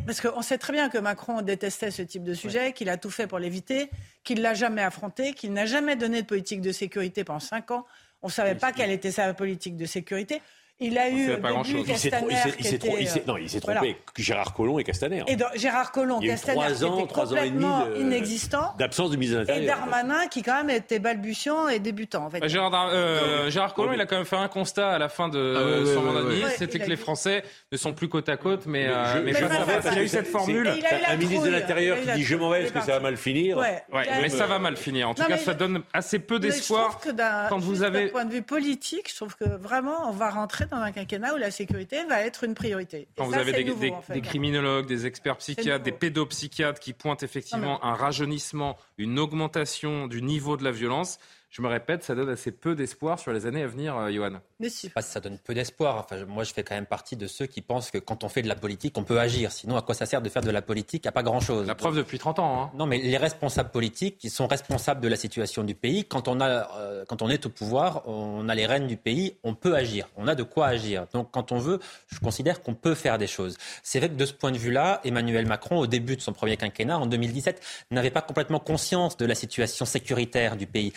Parce qu'on sait très bien que Macron détestait ce type de sujet, qu'il a tout fait pour l'éviter, qu'il ne l'a jamais affronté, qu'il n'a jamais donné de politique de sécurité pendant 5 ans. On ne savait pas quelle était sa politique de sécurité. Il a eu pas grand-chose. Il s'est trompé. Gérard Collomb et Castaner. Et Gérard Collomb, Castaner, qui était complètement inexistant. D'absence de mise à l'intérieur. Et Darmanin, qui quand même était balbutiant et débutant. En fait. Gérard Collomb, il a quand même fait un constat à la fin de son mandat de ministre, c'était que les Français ne sont plus côte à côte, mais je savais qu'il a eu cette formule. Un ministre de l'Intérieur qui dit « je m'en vais parce que ça va mal finir ». Mais ça va mal finir. En tout cas, ça donne assez peu d'espoir. Quand vous avez... D'un point de vue politique, je trouve que vraiment, on va rentrer dans un quinquennat où la sécurité va être une priorité. Quand vous avez des criminologues, des experts psychiatres, des pédopsychiatres qui pointent effectivement un rajeunissement, une augmentation du niveau de la violence, je me répète, ça donne assez peu d'espoir sur les années à venir, Yohann. Je ne sais pas si ça donne peu d'espoir. Enfin, moi, je fais quand même partie de ceux qui pensent que quand on fait de la politique, on peut agir. Sinon, à quoi ça sert de faire de la politique ? À pas grand-chose. La preuve depuis 30 ans. Non, mais les responsables politiques, ils sont responsables de la situation du pays. Quand on est au pouvoir, on a les rênes du pays, on peut agir. On a de quoi agir. Donc, quand on veut, je considère qu'on peut faire des choses. C'est vrai que de ce point de vue-là, Emmanuel Macron, au début de son premier quinquennat, en 2017, n'avait pas complètement conscience de la situation sécuritaire du pays.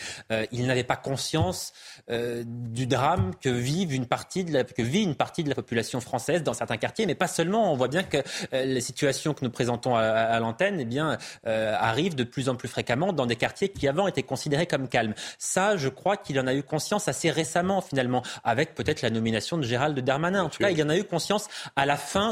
Il n'avait pas conscience du drame que vit une partie de la population française dans certains quartiers, mais pas seulement. On voit bien que les situations que nous présentons à l'antenne arrivent de plus en plus fréquemment dans des quartiers qui avant étaient considérés comme calmes. Ça, je crois qu'il en a eu conscience assez récemment finalement, avec peut-être la nomination de Gérald Darmanin. En tout cas, il en a eu conscience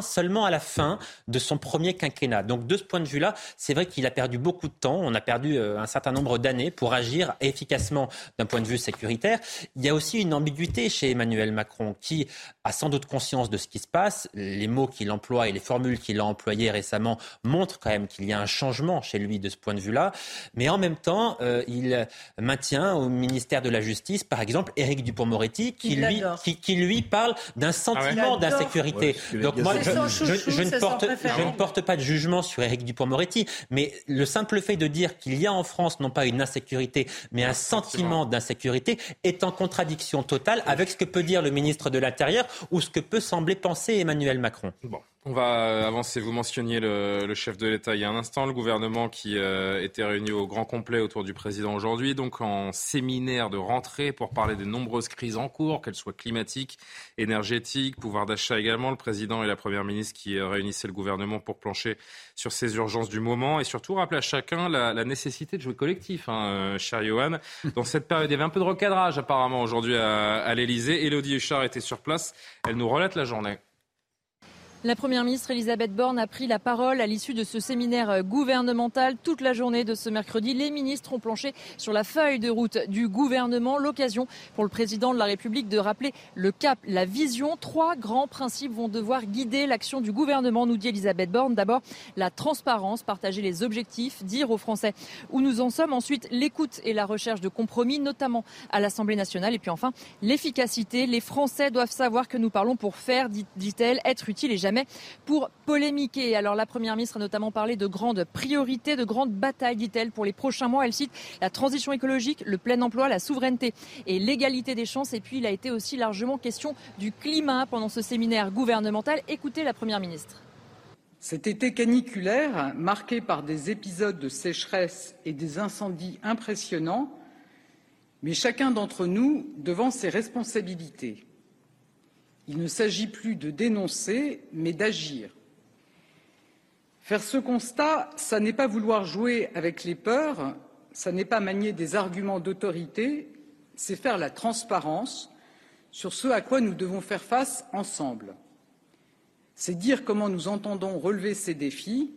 seulement à la fin de son premier quinquennat. Donc de ce point de vue-là, c'est vrai qu'il a perdu beaucoup de temps. On a perdu un certain nombre d'années pour agir efficacement. important d'un point de vue sécuritaire. Il y a aussi une ambiguïté chez Emmanuel Macron qui a sans doute conscience de ce qui se passe. Les mots qu'il emploie et les formules qu'il a employées récemment montrent quand même qu'il y a un changement chez lui de ce point de vue-là. Mais en même temps, il maintient au ministère de la Justice, par exemple, Éric Dupond-Moretti qui lui parle d'un sentiment d'insécurité. Ouais, donc moi, je ne porte pas de jugement sur Éric Dupond-Moretti, mais le simple fait de dire qu'il y a en France non pas une insécurité, mais un sentiment d'insécurité est en contradiction totale avec ce que peut dire le ministre de l'Intérieur ou ce que peut sembler penser Emmanuel Macron. Bon. On va avancer. Vous mentionniez le chef de l'État il y a un instant, le gouvernement qui était réuni au grand complet autour du président aujourd'hui, donc en séminaire de rentrée pour parler des nombreuses crises en cours, qu'elles soient climatiques, énergétiques, pouvoir d'achat également. Le président et la première ministre qui réunissaient le gouvernement pour plancher sur ces urgences du moment et surtout rappeler à chacun la nécessité de jouer collectif, cher Yohann. Dans cette période, il y avait un peu de recadrage apparemment aujourd'hui à l'Élysée. Élodie Huchard était sur place. Elle nous relate la journée. La première ministre Elisabeth Borne a pris la parole à l'issue de ce séminaire gouvernemental. Toute la journée de ce mercredi, les ministres ont planché sur la feuille de route du gouvernement. L'occasion pour le président de la République de rappeler le cap, la vision. Trois grands principes vont devoir guider l'action du gouvernement, nous dit Elisabeth Borne. D'abord, la transparence, partager les objectifs, dire aux Français où nous en sommes. Ensuite, l'écoute et la recherche de compromis, notamment à l'Assemblée nationale. Et puis enfin, l'efficacité. Les Français doivent savoir que nous parlons pour faire, dit-elle, être utile et jamais pour polémiquer. Alors la première ministre a notamment parlé de grandes priorités, de grandes batailles, dit-elle, pour les prochains mois. Elle cite la transition écologique, le plein emploi, la souveraineté et l'égalité des chances. Et puis il a été aussi largement question du climat pendant ce séminaire gouvernemental. Écoutez la première ministre. Cet été caniculaire, marqué par des épisodes de sécheresse et des incendies impressionnants, mais chacun d'entre nous devant ses responsabilités. Il ne s'agit plus de dénoncer, mais d'agir. Faire ce constat, ça n'est pas vouloir jouer avec les peurs, ça n'est pas manier des arguments d'autorité, c'est faire la transparence sur ce à quoi nous devons faire face ensemble. C'est dire comment nous entendons relever ces défis,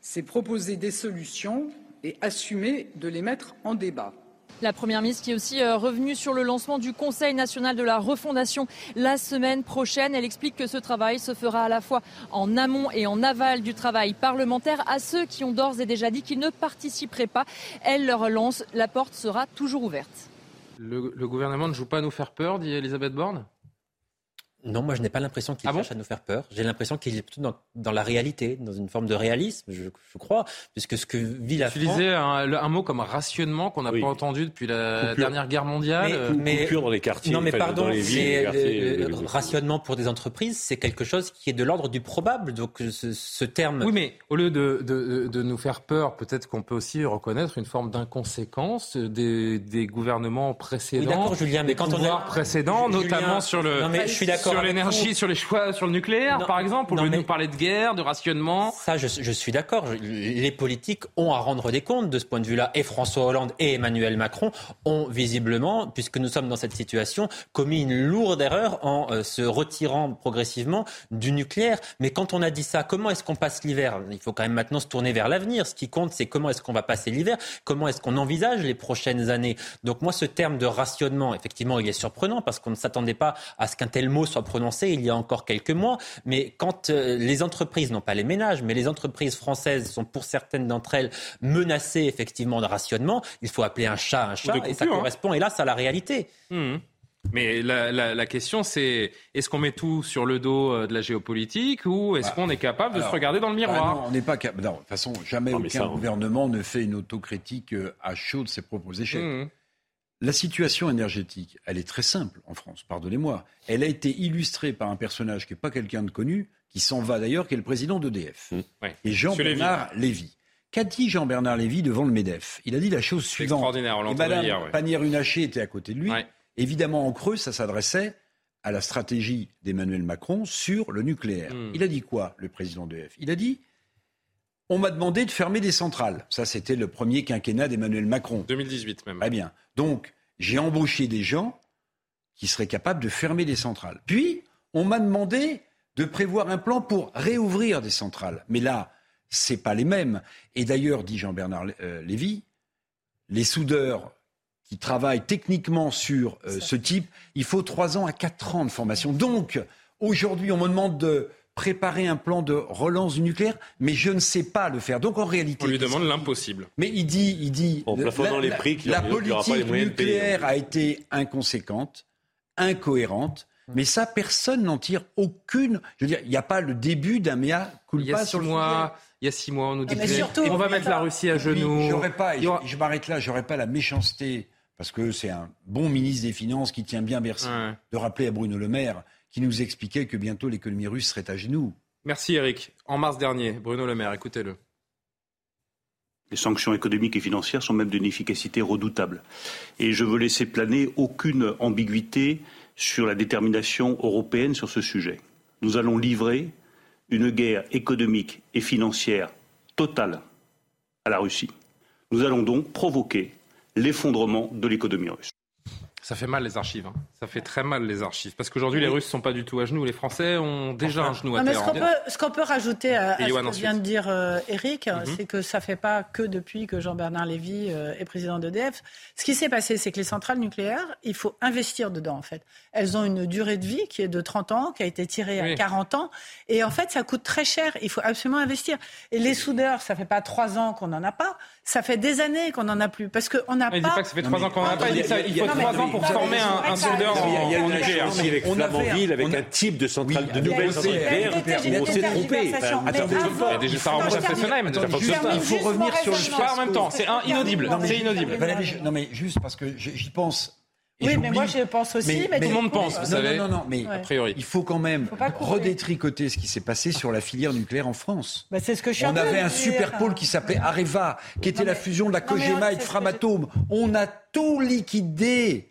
c'est proposer des solutions et assumer de les mettre en débat. La première ministre qui est aussi revenue sur le lancement du Conseil national de la refondation la semaine prochaine. Elle explique que ce travail se fera à la fois en amont et en aval du travail parlementaire. À ceux qui ont d'ores et déjà dit qu'ils ne participeraient pas, elle leur lance la porte sera toujours ouverte. Le gouvernement ne joue pas à nous faire peur, dit Elisabeth Borne ? Non, moi je n'ai pas l'impression qu'il cherche à nous faire peur. J'ai l'impression qu'il est plutôt dans la réalité, dans une forme de réalisme, je crois, puisque ce que vit la France... Tu disais un mot comme rationnement qu'on n'a pas entendu depuis la dernière guerre mondiale. Mais coupure dans les quartiers. Non mais pardon, dans les villes, les quartiers, le rationnement pour des entreprises, c'est quelque chose qui est de l'ordre du probable. Donc ce terme... Oui, mais au lieu de nous faire peur, peut-être qu'on peut aussi reconnaître une forme d'inconséquence des gouvernements précédents, oui, d'accord, Julien, mais des pouvoirs précédents, notamment sur le... Non mais je suis d'accord. Sur l'énergie, sur les choix, sur le nucléaire, par exemple, au lieu de nous parler de guerre, de rationnement. Ça, je suis d'accord. Les politiques ont à rendre des comptes de ce point de vue-là. Et François Hollande et Emmanuel Macron ont visiblement, puisque nous sommes dans cette situation, commis une lourde erreur en se retirant progressivement du nucléaire. Mais quand on a dit ça, comment est-ce qu'on passe l'hiver ? Il faut quand même maintenant se tourner vers l'avenir. Ce qui compte, c'est comment est-ce qu'on va passer l'hiver ? Comment est-ce qu'on envisage les prochaines années ? Donc moi, ce terme de rationnement, effectivement, il est surprenant parce qu'on ne s'attendait pas à ce qu'un tel mot soit prononcé il y a encore quelques mois, mais quand les entreprises, non pas les ménages, mais les entreprises françaises sont pour certaines d'entre elles menacées effectivement de rationnement, il faut appeler un chat, et ça correspond hélas à la réalité. Mmh. Mais la question c'est, est-ce qu'on met tout sur le dos de la géopolitique ou est-ce qu'on est capable de se regarder dans le miroir ? Non, on n'est pas capable. De toute façon, aucun gouvernement ne fait une autocritique à chaud de ses propres échecs. Mmh. La situation énergétique, elle est très simple en France, pardonnez-moi. Elle a été illustrée par un personnage qui n'est pas quelqu'un de connu, qui s'en va d'ailleurs, qui est le président d'EDF. Et Jean-Bernard Lévy. Qu'a dit Jean-Bernard Lévy devant le MEDEF ? Il a dit la chose suivante. Et Madame Pannier-Runacher était à côté de lui. Ouais. Évidemment, en creux, ça s'adressait à la stratégie d'Emmanuel Macron sur le nucléaire. Il a dit quoi, le président d'EDF ? Il a dit... On m'a demandé de fermer des centrales. Ça, c'était le premier quinquennat d'Emmanuel Macron. 2018 même. Très bien. Donc, j'ai embauché des gens qui seraient capables de fermer des centrales. Puis, on m'a demandé de prévoir un plan pour réouvrir des centrales. Mais là, c'est pas les mêmes. Et d'ailleurs, dit Jean-Bernard Lévy, les soudeurs qui travaillent techniquement sur ce type, il faut 3 ans à 4 ans de formation. Donc, aujourd'hui, on me demande de préparer un plan de relance du nucléaire, mais je ne sais pas le faire. Donc, en réalité... On lui demande l'impossible. Mais il dit en plafonnant les prix, la politique nucléaire a été inconséquente, incohérente. Mais ça, personne n'en tire aucune. Je veux dire, il n'y a pas le début d'un mea culpa sur le sujet. Il y a 6 mois, on nous disait on va mettre la Russie à genoux. Je m'arrête là, je n'aurais pas la méchanceté, parce que c'est un bon ministre des Finances qui tient bien Bercy, de rappeler à Bruno Le Maire, qui nous expliquait que bientôt l'économie russe serait à genoux. Merci Eric. En mars dernier, Bruno Le Maire, écoutez-le. Les sanctions économiques et financières sont même d'une efficacité redoutable. Et je veux laisser planer aucune ambiguïté sur la détermination européenne sur ce sujet. Nous allons livrer une guerre économique et financière totale à la Russie. Nous allons donc provoquer l'effondrement de l'économie russe. Ça fait mal les archives, hein. Ça fait très mal les archives. Parce qu'aujourd'hui, les Russes ne sont pas du tout à genoux. Les Français ont déjà un genou à terre. Ce qu'on peut rajouter à ce que vient de dire Eric, c'est que ça ne fait pas que depuis que Jean-Bernard Lévy est président d'EDF. Ce qui s'est passé, c'est que les centrales nucléaires, il faut investir dedans, en fait. Elles ont une durée de vie qui est de 30 ans, qui a été tirée à 40 ans. Et en fait, ça coûte très cher. Il faut absolument investir. Et les soudeurs, ça ne fait pas 3 ans qu'on n'en a pas. Ça fait des années qu'on n'en a plus. Parce qu'on n'a pas... Il ne dit pas que ça fait 3 ans qu'on n'en a pas. Il faut 3 ans pour former un soudeur en nucléaire. On a Flamanville avec un type de centrale de nouvelles nucléaires. On s'est trompé. Ça remonte à Fessenheim. Il faut revenir sur le pas en même temps. C'est inaudible. C'est inaudible. Non mais juste parce que j'y pense. Oui, mais moi je pense aussi. Tout le monde pense, vous savez. Non, mais a priori, il faut quand même redétricoter ce qui s'est passé sur la filière nucléaire en France. C'est ce que je suis en train de dire. On avait un super pôle qui s'appelait Areva, qui était la fusion de la Cogema et de Framatome. On a tout liquidé.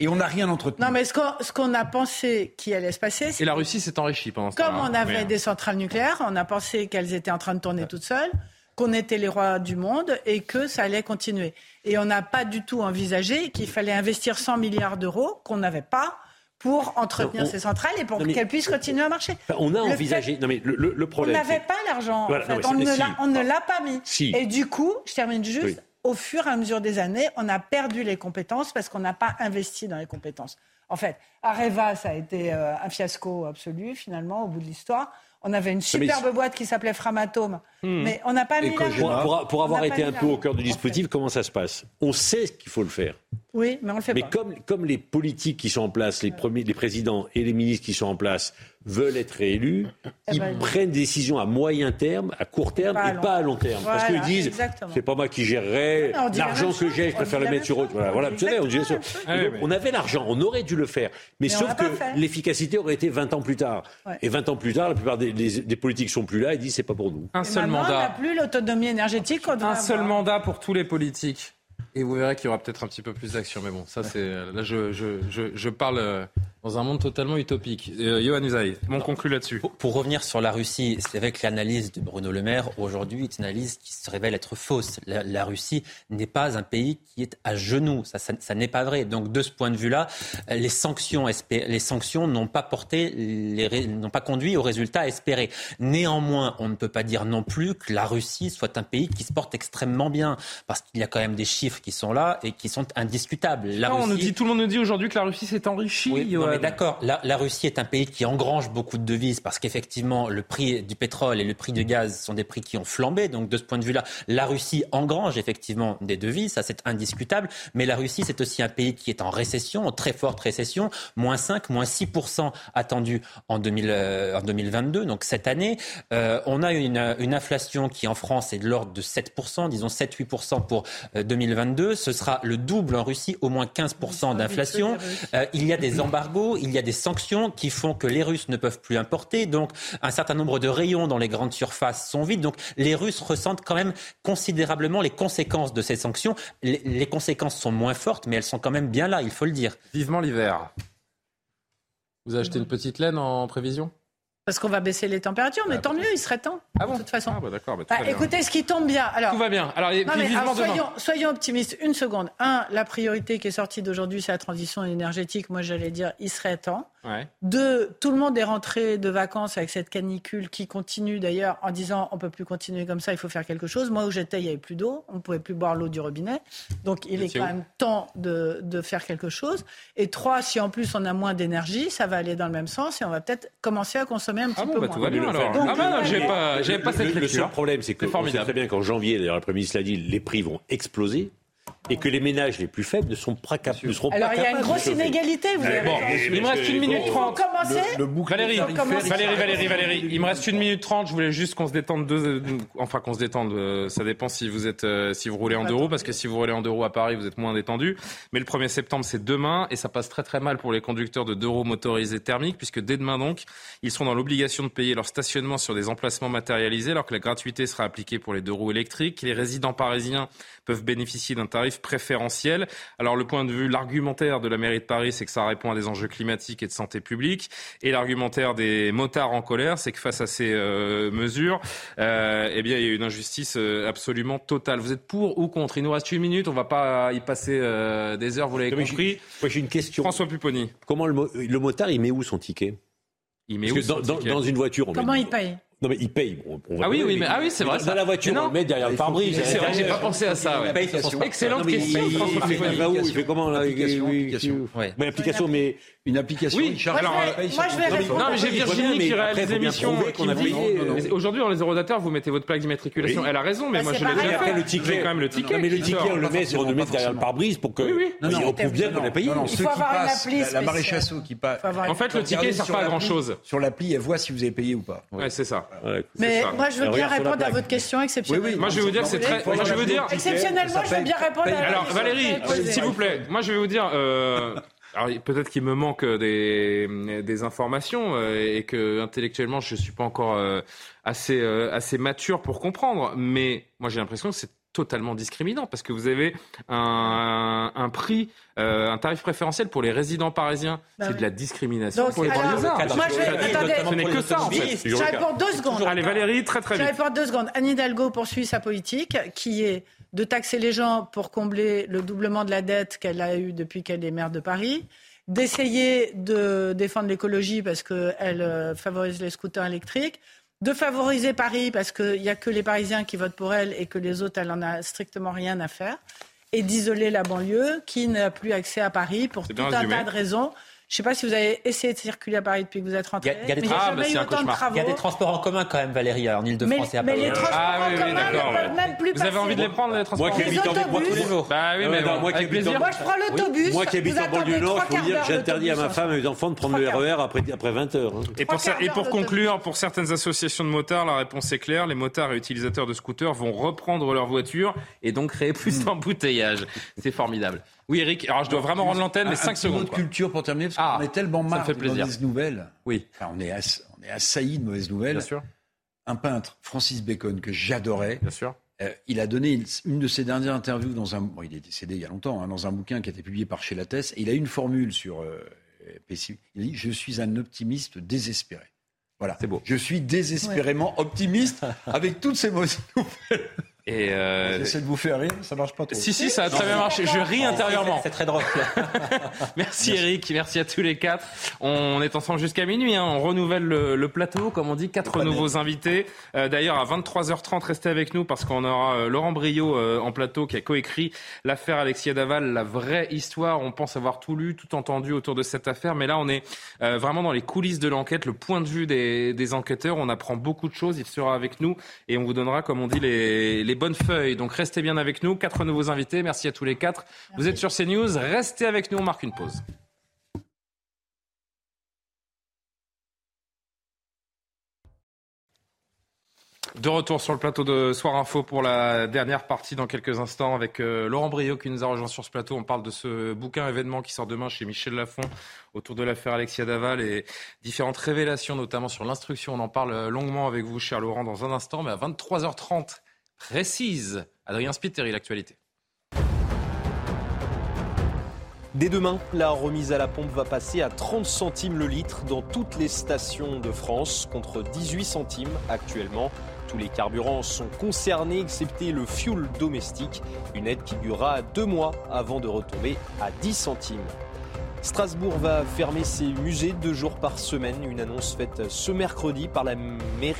Et on n'a rien entretenu. Non, mais ce qu'on a pensé qui allait se passer... C'est et la Russie s'est enrichie pendant ce temps. Comme on avait des centrales nucléaires, on a pensé qu'elles étaient en train de tourner toutes seules, qu'on était les rois du monde et que ça allait continuer. Et on n'a pas du tout envisagé qu'il fallait investir 100 milliards d'euros qu'on n'avait pas pour entretenir ces centrales et pour qu'elles puissent continuer à marcher. On a envisagé... Le problème, on n'avait pas l'argent, voilà, en fait. On ne l'a pas mis. Si. Et du coup, je termine juste... Oui. Au fur et à mesure des années, on a perdu les compétences parce qu'on n'a pas investi dans les compétences. En fait, Areva, ça a été un fiasco absolu, finalement, au bout de l'histoire. On avait une superbe boîte qui s'appelait Framatome, mais on n'a pas mis l'argent. Pour avoir été un peu au cœur du dispositif, comment ça se passe ? On sait qu'il faut le faire. Oui, mais on ne le fait pas. Mais comme les politiques qui sont en place, les présidents et les ministres qui sont en place veulent être réélus, ils prennent des décisions à moyen terme, à court terme et pas à long terme. Voilà, parce qu'ils disent, c'est pas moi qui gérerai, l'argent que j'ai, je préfère le mettre sur autre. Voilà, vous savez, on dit ça. On avait l'argent, on aurait dû le faire. Mais sauf que l'efficacité aurait été 20 ans plus tard. Ouais. Et 20 ans plus tard, la plupart des politiques ne sont plus là et disent, c'est pas pour nous. Un seul mandat. On n'a plus l'autonomie énergétique qu'on doit avoir. Un seul mandat pour tous les politiques. Et vous verrez qu'il y aura peut-être un petit peu plus d'action. Mais bon, ça c'est... Là, je parle dans un monde totalement utopique. Yohann Uzan, on conclut là-dessus. Pour revenir sur la Russie, c'est vrai que l'analyse de Bruno Le Maire, aujourd'hui, est une analyse qui se révèle être fausse. La Russie n'est pas un pays qui est à genoux. Ça n'est pas vrai. Donc, de ce point de vue-là, les sanctions n'ont pas conduit aux résultats espérés. Néanmoins, on ne peut pas dire non plus que la Russie soit un pays qui se porte extrêmement bien. Parce qu'il y a quand même des chiffres qui sont là et qui sont indiscutables. Tout le monde nous dit aujourd'hui que la Russie s'est enrichie. Oui, non, mais d'accord. La Russie est un pays qui engrange beaucoup de devises parce qu'effectivement, le prix du pétrole et le prix du gaz sont des prix qui ont flambé. Donc, de ce point de vue-là, la Russie engrange effectivement des devises. Ça, c'est indiscutable. Mais la Russie, c'est aussi un pays qui est en récession, en très forte récession. -5, -6% attendu en 2022. Donc, cette année, on a une inflation qui, en France, est de l'ordre de 7%, disons 7-8% pour 2022. Ce sera le double en Russie, au moins 15% d'inflation. Il y a des embargos, il y a des sanctions qui font que les Russes ne peuvent plus importer. Donc, un certain nombre de rayons dans les grandes surfaces sont vides. Donc, les Russes ressentent quand même considérablement les conséquences de ces sanctions. Les conséquences sont moins fortes, mais elles sont quand même bien là, il faut le dire. Vivement l'hiver. Vous achetez une petite laine en prévision ? Parce qu'on va baisser les températures, mais tant mieux, il serait temps. Ah bon, de toute façon. Ah bah d'accord, écoutez, ce qui tombe bien. Alors, tout va bien. Alors, soyons optimistes. Une seconde. La priorité qui est sortie d'aujourd'hui, c'est la transition énergétique. Moi, j'allais dire, il serait temps. Ouais. Deux, tout le monde est rentré de vacances avec cette canicule qui continue d'ailleurs en disant on ne peut plus continuer comme ça, il faut faire quelque chose. Moi où j'étais, il n'y avait plus d'eau, on ne pouvait plus boire l'eau du robinet. Donc il est quand même temps de faire quelque chose. Et trois, si en plus on a moins d'énergie, ça va aller dans le même sens et on va peut-être commencer à consommer un petit peu moins. Tout va bien alors. Donc, j'avais pas cette lecture. Le seul problème, c'est que on sait très bien qu'en janvier, d'ailleurs, le Premier ministre l'a dit, les prix vont exploser. Et que les ménages les plus faibles ne seront pas capables de se chauffer. Alors il y a une grosse inégalité. Vous avez il me reste 1 minute 30. Valérie, il me reste 1 minute 30. Je voulais juste qu'on se détende. Qu'on se détende. Ça dépend si vous êtes, si vous roulez en deux roues, parce que si vous roulez en deux roues à Paris, vous êtes moins détendu. Mais le 1er septembre, c'est demain, et ça passe très très mal pour les conducteurs de deux roues motorisés thermiques, puisque dès demain donc, ils seront dans l'obligation de payer leur stationnement sur des emplacements matérialisés, alors que la gratuité sera appliquée pour les deux roues électriques. Les résidents parisiens peuvent bénéficier d'un tarif préférentiel. Alors le point de vue, l'argumentaire de la mairie de Paris, c'est que ça répond à des enjeux climatiques et de santé publique. Et l'argumentaire des motards en colère, c'est que face à ces mesures, il y a une injustice absolument totale. Vous êtes pour ou contre? Il nous reste 8 minutes, on ne va pas y passer des heures, vous l'avez compris. Moi j'ai une question. François Pupponi. Comment le motard, il met où son ticket? Dans une voiture, on met... Comment il paye? Non mais il paye. C'est vrai. Dans la voiture, on met derrière le pare-brise. C'est vrai, j'ai pas pensé à ça. Excellente question. Il fait comment l'application? Une application. Oui. Moi je vais répondre. Non mais j'ai Virginie qui réalise l'émission. Aujourd'hui dans les aérodateurs, vous mettez votre plaque d'immatriculation. Elle a raison, mais moi je mets quand même le ticket. Mais le ticket, on le met derrière le pare-brise pour que on prouve bien qu'on a payé. Ceux qui passent, la maréchasseau qui passe. En fait, le ticket sert pas à grand chose. Sur l'appli, elle voit si vous avez payé ou pas. Ouais, c'est ça. Mais moi, je veux bien répondre à votre question exceptionnellement. Oui. Moi, je vais vous dire que c'est très. Exceptionnellement, je veux bien répondre à la question. Alors, Valérie, s'il vous plaît, moi, je vais vous dire. Alors, peut-être qu'il me manque des informations et que intellectuellement, je suis pas encore assez mature pour comprendre. Mais moi, j'ai l'impression que c'est totalement discriminant parce que vous avez un prix, un tarif préférentiel pour les résidents parisiens. Ben c'est de la discrimination. Donc, pour les parisiens. Ce n'est que ça, en fait. Je réponds 2 secondes. Allez, Valérie, très vite. Je réponds 2 secondes. Anne Hidalgo poursuit sa politique qui est de taxer les gens pour combler le doublement de la dette qu'elle a eue depuis qu'elle est maire de Paris, d'essayer de défendre l'écologie parce qu'elle favorise les scooters électriques, de favoriser Paris parce qu'il n'y a que les Parisiens qui votent pour elle et que les autres, elle n'en a strictement rien à faire, et d'isoler la banlieue qui n'a plus accès à Paris pour tout un tas de raisons. Je ne sais pas si vous avez essayé de circuler à Paris depuis que vous êtes rentré. Il y a des transports en commun quand même, Valérie, en Ile-de-France et à Paris. Mais les transports en commun ne peuvent même plus passer. Vous avez envie de les prendre, les transports en commun? Moi qui habite en banlieue tous les jours. Moi qui habite l'autobus. Moi qui habite en banlieue nord, il faut dire que j'interdis à ma femme et mes enfants de prendre le RER après 20h. Et pour conclure, pour certaines associations de motards, la réponse est claire. Les motards et utilisateurs de scooters vont reprendre leur voiture et donc créer plus d'embouteillages. C'est formidable. Oui, Eric, alors je dois vraiment rendre l'antenne, mais 5 secondes. Un peu de culture pour terminer, parce qu'on est tellement marre de mauvaises nouvelles. Oui. Enfin, on est assailli de mauvaises nouvelles. Bien sûr. Un peintre, Francis Bacon, que j'adorais. Bien sûr. Il a donné une de ses dernières interviews dans un... Bon, il est décédé il y a longtemps, dans un bouquin qui a été publié par chez Lattès. Et il a une formule sur... il dit « Je suis un optimiste désespéré ». Voilà. C'est beau. Je suis désespérément optimiste avec toutes ces mauvaises nouvelles. Et j'essaie de vous faire rire, ça marche pas trop. Si, ça a très bien marché. Je ris intérieurement. C'est très drôle. Merci Eric, merci à tous les 4. On est ensemble jusqu'à minuit. On renouvelle le plateau, comme on dit, 4 nouveaux invités. D'ailleurs, à 23h30, restez avec nous parce qu'on aura Laurent Briot en plateau qui a coécrit l'affaire Alexia Daval, la vraie histoire. On pense avoir tout lu, tout entendu autour de cette affaire, mais là, on est vraiment dans les coulisses de l'enquête, le point de vue des enquêteurs. On apprend beaucoup de choses. Il sera avec nous et on vous donnera, comme on dit, les bonnes feuilles. Donc restez bien avec nous. 4 nouveaux invités. Merci à tous les 4. Merci. Vous êtes sur CNews. Restez avec nous. On marque une pause. De retour sur le plateau de Soir Info pour la dernière partie dans quelques instants avec Laurent Briot qui nous a rejoint sur ce plateau. On parle de ce bouquin événement qui sort demain chez Michel Lafon autour de l'affaire Alexia Daval et différentes révélations, notamment sur l'instruction. On en parle longuement avec vous, cher Laurent, dans un instant, mais à 23h30 précise. Adrien Spiteri, l'actualité. Dès demain, la remise à la pompe va passer à 30 centimes le litre dans toutes les stations de France, contre 18 centimes actuellement. Tous les carburants sont concernés, excepté le fioul domestique, une aide qui durera 2 mois avant de retomber à 10 centimes. Strasbourg va fermer ses musées 2 jours par semaine. Une annonce faite ce mercredi par la maire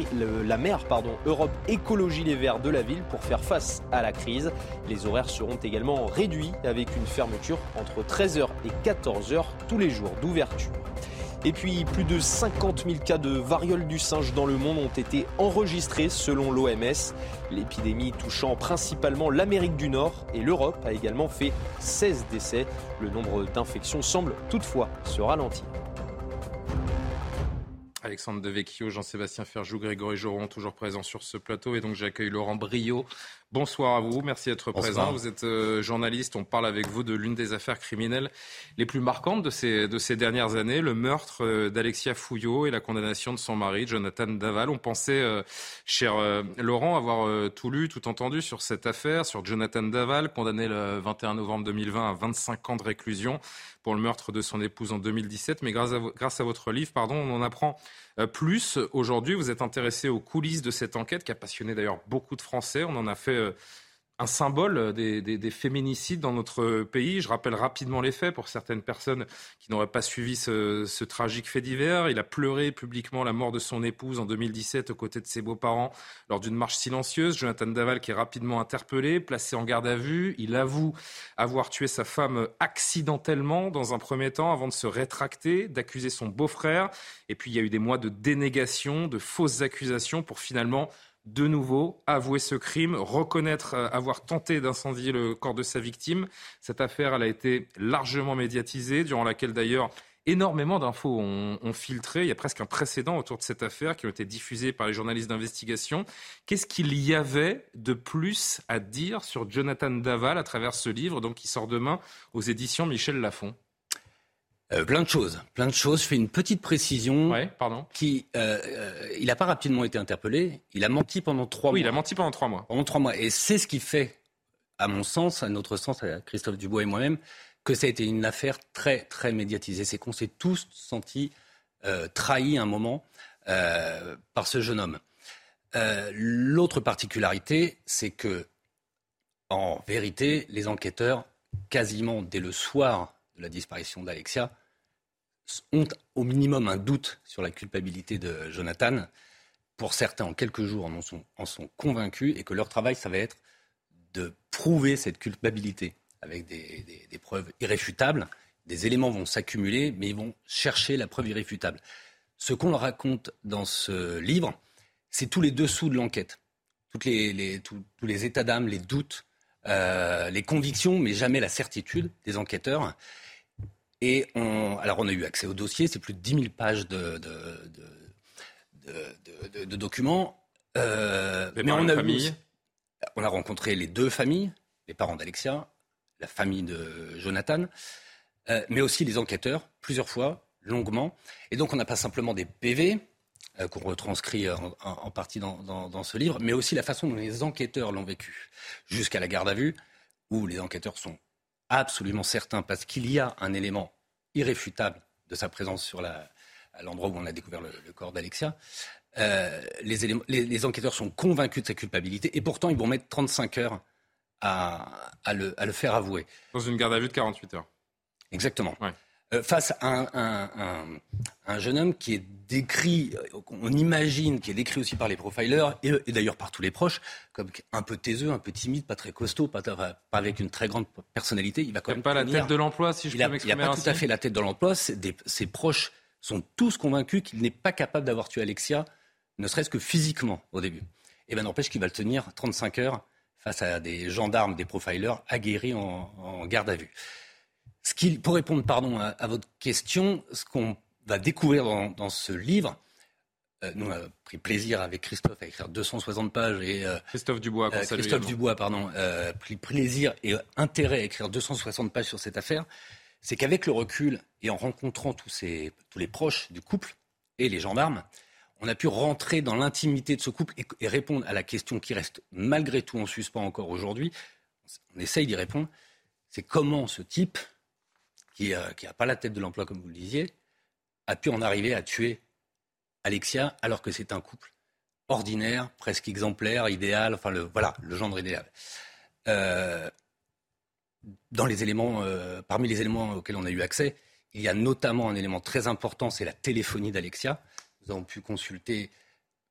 Europe Écologie Les Verts de la ville pour faire face à la crise. Les horaires seront également réduits avec une fermeture entre 13h et 14h tous les jours d'ouverture. Et puis, plus de 50 000 cas de variole du singe dans le monde ont été enregistrés selon l'OMS. L'épidémie touchant principalement l'Amérique du Nord et l'Europe a également fait 16 décès. Le nombre d'infections semble toutefois se ralentir. Alexandre Devecchio, Jean-Sébastien Ferjou, Grégory Joron, toujours présents sur ce plateau. Et donc j'accueille Laurent Briot. Bonsoir à vous, merci d'être présent. Vous êtes journaliste, on parle avec vous de l'une des affaires criminelles les plus marquantes de ces dernières années, le meurtre d'Alexia Fouillot et la condamnation de son mari, Jonathan Daval. On pensait, cher Laurent, avoir tout lu, tout entendu sur cette affaire, sur Jonathan Daval, condamné le 21 novembre 2020 à 25 ans de réclusion pour le meurtre de son épouse en 2017. Mais grâce à votre livre, on en apprend plus. Aujourd'hui, vous êtes intéressé aux coulisses de cette enquête qui a passionné d'ailleurs beaucoup de Français. On en a fait un symbole des féminicides dans notre pays. Je rappelle rapidement les faits pour certaines personnes qui n'auraient pas suivi ce tragique fait divers. Il a pleuré publiquement la mort de son épouse en 2017 aux côtés de ses beaux-parents lors d'une marche silencieuse. Jonathan Daval qui est rapidement interpellé, placé en garde à vue. Il avoue avoir tué sa femme accidentellement dans un premier temps avant de se rétracter, d'accuser son beau-frère. Et puis il y a eu des mois de dénégation, de fausses accusations pour finalement de nouveau avouer ce crime, reconnaître avoir tenté d'incendier le corps de sa victime. Cette affaire, elle a été largement médiatisée, durant laquelle d'ailleurs énormément d'infos ont filtré. Il y a presque un précédent autour de cette affaire qui a été diffusé par les journalistes d'investigation. Qu'est-ce qu'il y avait de plus à dire sur Jonathan Daval à travers ce livre, donc qui sort demain aux éditions Michel Lafon? Plein de choses. Je fais une petite précision. Ouais, pardon. Il n'a pas rapidement été interpellé. Il a menti pendant 3 mois. Oui, il a menti pendant 3 mois. Et c'est ce qui fait, à mon sens, à notre sens, à Christophe Dubois et moi-même, que ça a été une affaire très, très médiatisée. C'est qu'on s'est tous sentis trahis à un moment par ce jeune homme. L'autre particularité, c'est que, en vérité, les enquêteurs, quasiment dès le soir de la disparition d'Alexia, ont au minimum un doute sur la culpabilité de Jonathan. Pour certains, en quelques jours, en sont convaincus, et que leur travail, ça va être de prouver cette culpabilité avec des preuves irréfutables. Des éléments vont s'accumuler, mais ils vont chercher la preuve irréfutable. Ce qu'on leur raconte dans ce livre, c'est tous les dessous de l'enquête, tous les états d'âme, les doutes, les convictions, mais jamais la certitude des enquêteurs. Et on a eu accès au dossier, c'est plus de 10 000 pages de documents. Mais on a rencontré les 2 familles, les parents d'Alexia, la famille de Jonathan, mais aussi les enquêteurs, plusieurs fois, longuement. Et donc on n'a pas simplement des PV qu'on retranscrit en partie dans ce livre, mais aussi la façon dont les enquêteurs l'ont vécu, jusqu'à la garde à vue, où les enquêteurs sont absolument certains, parce qu'il y a un élément irréfutable de sa présence à l'endroit où on a découvert le corps d'Alexia. Les enquêteurs sont convaincus de sa culpabilité, et pourtant ils vont mettre 35 heures à le faire avouer. Dans une garde à vue de 48 heures. Exactement. Ouais. Face à un jeune homme qui est décrit, on imagine, qui est décrit aussi par les profilers et d'ailleurs par tous les proches, comme un peu taiseux, un peu timide, pas très costaud, pas avec une très grande personnalité. Il n'a pas la tête de l'emploi, si je peux m'exprimer ainsi. Il n'a pas tout à fait la tête de l'emploi. Ses proches sont tous convaincus qu'il n'est pas capable d'avoir tué Alexia, ne serait-ce que physiquement au début. Et bien n'empêche qu'il va le tenir 35 heures face à des gendarmes, des profilers aguerris en garde à vue. Pour répondre à votre question, ce qu'on va découvrir dans ce livre, nous on a pris plaisir avec Christophe à écrire 260 pages et Christophe Dubois, pris plaisir et intérêt à écrire 260 pages sur cette affaire, c'est qu'avec le recul et en rencontrant tous les proches du couple et les gendarmes, on a pu rentrer dans l'intimité de ce couple et répondre à la question qui reste malgré tout en suspens encore aujourd'hui. On essaye d'y répondre. C'est comment ce type qui n'a pas la tête de l'emploi, comme vous le disiez, a pu en arriver à tuer Alexia, alors que c'est un couple ordinaire, presque exemplaire, idéal, le gendre idéal. Parmi les éléments auxquels on a eu accès, Il y a notamment un élément très important, c'est la téléphonie d'Alexia. Nous avons pu consulter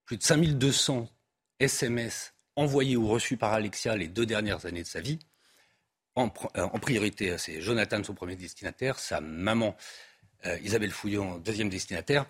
plus de 5200 SMS envoyés ou reçus par Alexia les 2 dernières années de sa vie, en priorité, c'est Jonathan, son premier destinataire, sa maman, Isabelle Fouillon, deuxième destinataire.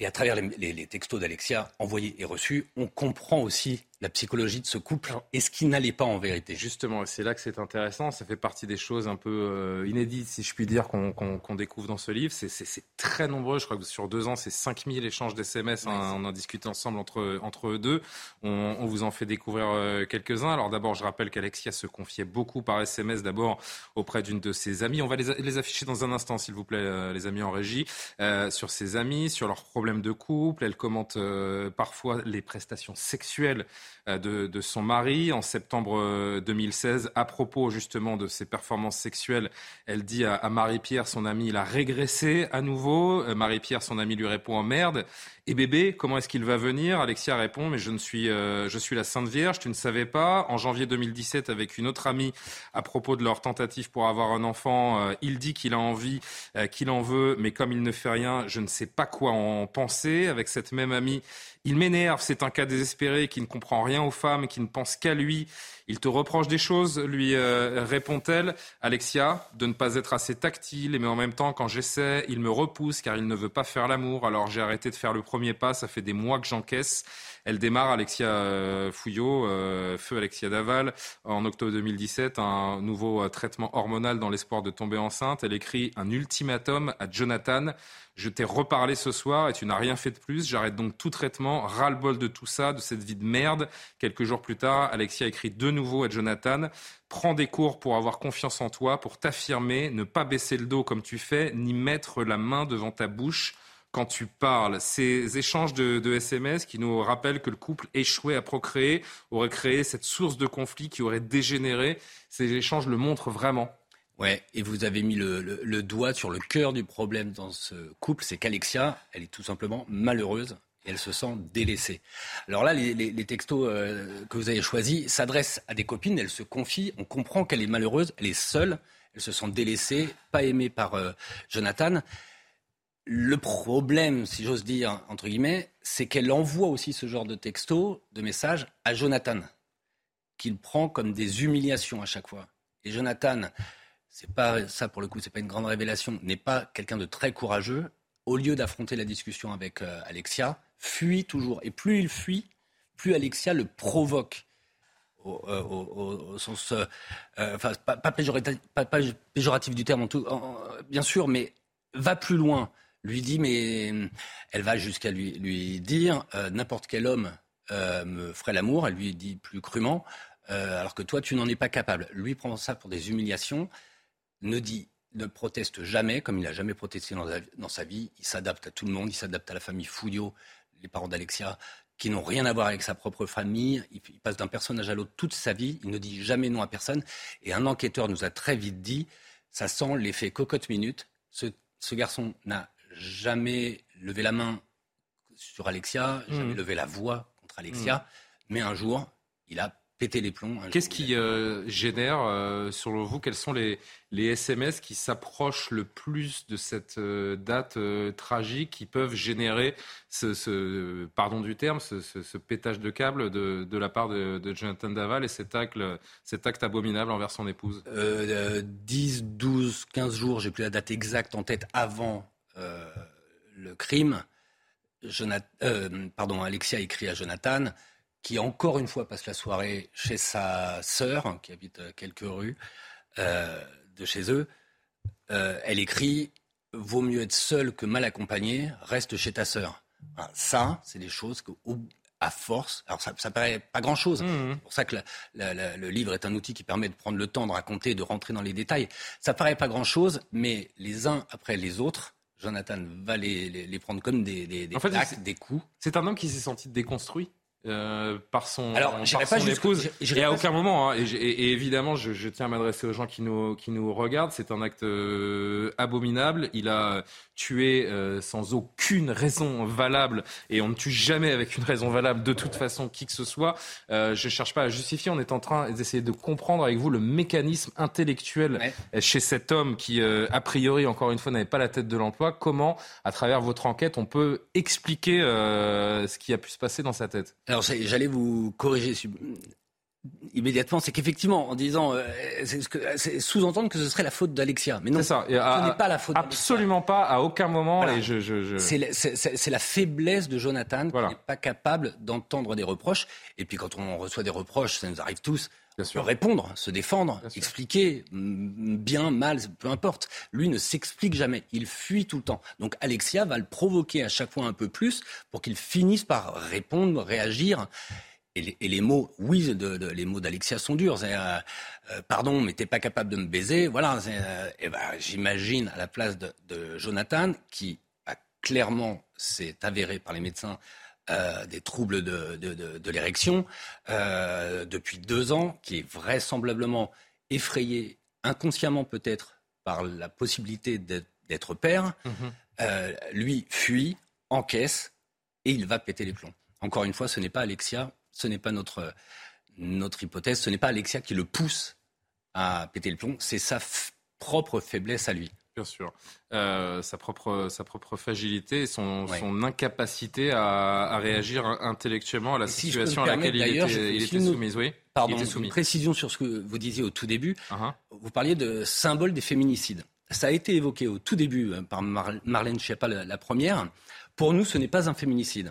Et à travers les textos d'Alexia, envoyés et reçus, on comprend aussi la psychologie de ce couple et ce qui n'allait pas en vérité. Justement, c'est là que c'est intéressant. Ça fait partie des choses un peu inédites, si je puis dire, qu'on découvre dans ce livre. C'est très nombreux. Je crois que sur 2 ans, c'est 5000 échanges d'SMS. Oui, on en discute ensemble entre eux deux. On vous en fait découvrir quelques-uns. Alors d'abord, je rappelle qu'Alexia se confiait beaucoup par SMS, d'abord auprès d'une de ses amies. On va les afficher dans un instant, s'il vous plaît, les amis en régie. Sur ses amies, sur leurs problèmes de couple. Elle commente parfois les prestations sexuelles de son mari. En septembre 2016, à propos justement de ses performances sexuelles, elle dit à Marie-Pierre, son amie, il a régressé à nouveau. Marie-Pierre, son amie, lui répond en merde. Et bébé, comment est-ce qu'il va venir? Alexia répond, mais je suis la Sainte Vierge, tu ne savais pas. En janvier 2017, avec une autre amie, à propos de leur tentative pour avoir un enfant, il dit qu'il a envie, qu'il en veut, mais comme il ne fait rien, je ne sais pas quoi en penser. Avec cette même amie, il m'énerve, c'est un cas désespéré qui ne comprend rien aux femmes, qui ne pense qu'à lui. Il te reproche des choses, lui répond-elle. Alexia, de ne pas être assez tactile, mais en même temps, quand j'essaie, il me repousse car il ne veut pas faire l'amour. Alors j'ai arrêté de faire le premier pas, ça fait des mois que j'encaisse. Elle démarre, Alexia Fouillot, feu Alexia Daval, en octobre 2017, un nouveau traitement hormonal dans l'espoir de tomber enceinte. Elle écrit un ultimatum à Jonathan. Je t'ai reparlé ce soir et tu n'as rien fait de plus. J'arrête donc tout traitement, ras-le-bol de tout ça, de cette vie de merde. Quelques jours plus tard, Alexia écrit de nouveau à Jonathan. Prends des cours pour avoir confiance en toi, pour t'affirmer, ne pas baisser le dos comme tu fais, ni mettre la main devant ta bouche quand tu parles. Ces échanges de SMS qui nous rappellent que le couple échoué à procréer aurait créé cette source de conflit qui aurait dégénéré. Ces échanges le montrent vraiment. Ouais, et vous avez mis le doigt sur le cœur du problème dans ce couple, c'est qu'Alexia, elle est tout simplement malheureuse et elle se sent délaissée. Alors là, les textos que vous avez choisis s'adressent à des copines, elle se confie, on comprend qu'elle est malheureuse, elle est seule, elle se sent délaissée, pas aimée par Jonathan. Le problème, si j'ose dire, entre guillemets, c'est qu'elle envoie aussi ce genre de textos, de messages à Jonathan, qu'il prend comme des humiliations à chaque fois. Et Jonathan, c'est pas ça pour le coup, c'est pas une grande révélation, n'est pas quelqu'un de très courageux. Au lieu d'affronter la discussion avec Alexia, fuit toujours. Et plus il fuit, plus Alexia le provoque. Au sens, enfin, pas péjoratif du terme, bien sûr, mais va plus loin. Lui dit, mais elle va jusqu'à lui dire n'importe quel homme me ferait l'amour, elle lui dit plus crûment, alors que toi tu n'en es pas capable. Lui prend ça pour des humiliations, ne proteste jamais, comme il n'a jamais protesté dans sa vie, il s'adapte à tout le monde, il s'adapte à la famille Fouillot, les parents d'Alexia, qui n'ont rien à voir avec sa propre famille, il passe d'un personnage à l'autre toute sa vie, il ne dit jamais non à personne, et un enquêteur nous a très vite dit, ça sent l'effet cocotte-minute, ce garçon n'a jamais levé la main sur Alexia, jamais levé la voix contre Alexia, mais un jour, il a pété les plombs. Qu'est-ce qui génère, selon vous, quels sont les SMS qui s'approchent le plus de cette date tragique, qui peuvent générer ce pétage de câble de la part de Jonathan Daval et cet acte abominable envers son épouse? 10, 12, 15 jours, j'ai plus la date exacte en tête, avant le crime, Alexia écrit à Jonathan, qui encore une fois passe la soirée chez sa sœur, qui habite à quelques rues de chez eux. Elle écrit « Vaut mieux être seul que mal accompagné, reste chez ta sœur ». Enfin, ça, c'est des choses qu'à force... Alors ça paraît pas grand-chose, c'est pour ça que le livre est un outil qui permet de prendre le temps de raconter, de rentrer dans les détails. Ça paraît pas grand-chose, mais les uns après les autres... Jonathan va les prendre comme des coups. C'est un homme qui s'est senti déconstruit. par son, alors, par son épouse. Et à aucun moment, hein, et évidemment, je tiens à m'adresser aux gens qui nous regardent, c'est un acte abominable. Il a tué sans aucune raison valable, et on ne tue jamais avec une raison valable de toute façon qui que ce soit. Je ne cherche pas à justifier, on est en train d'essayer de comprendre avec vous le mécanisme intellectuel chez cet homme qui, a priori, encore une fois, n'avait pas la tête de l'emploi. Comment, à travers votre enquête, on peut expliquer ce qui a pu se passer dans sa tête ? Alors, j'allais vous corriger immédiatement, c'est qu'effectivement, en disant, c'est sous-entendre que ce serait la faute d'Alexia. Mais non, c'est ça. Ce n'est pas la faute d'Alexia. Absolument pas, à aucun moment. Voilà. C'est la faiblesse de Jonathan, voilà, qui n'est pas capable d'entendre des reproches. Et puis quand on reçoit des reproches, ça nous arrive tous, répondre, se défendre, expliquer, bien, mal, peu importe. Lui ne s'explique jamais, il fuit tout le temps. Donc Alexia va le provoquer à chaque fois un peu plus pour qu'il finisse par répondre, réagir. Et les mots, oui, les mots d'Alexia sont durs. C'est, pardon, mais t'es pas capable de me baiser. Voilà. J'imagine à la place de Jonathan, qui a clairement, c'est avéré par les médecins, des troubles de l'érection depuis 2 ans, qui est vraisemblablement effrayé, inconsciemment peut-être, par la possibilité d'être père. Mm-hmm. Lui fuit, encaisse, et il va péter les plombs. Encore une fois, ce n'est pas Alexia. Ce n'est pas notre hypothèse, ce n'est pas Alexia qui le pousse à péter le plomb, c'est sa propre faiblesse à lui. Bien sûr. Sa propre fragilité, son incapacité à réagir intellectuellement à la situation à laquelle il était soumis. Oui. Pardon, une précision sur ce que vous disiez au tout début. Uh-huh. Vous parliez de symbole des féminicides. Ça a été évoqué au tout début par Marlène Schiappa, la première. Pour nous, ce n'est pas un féminicide.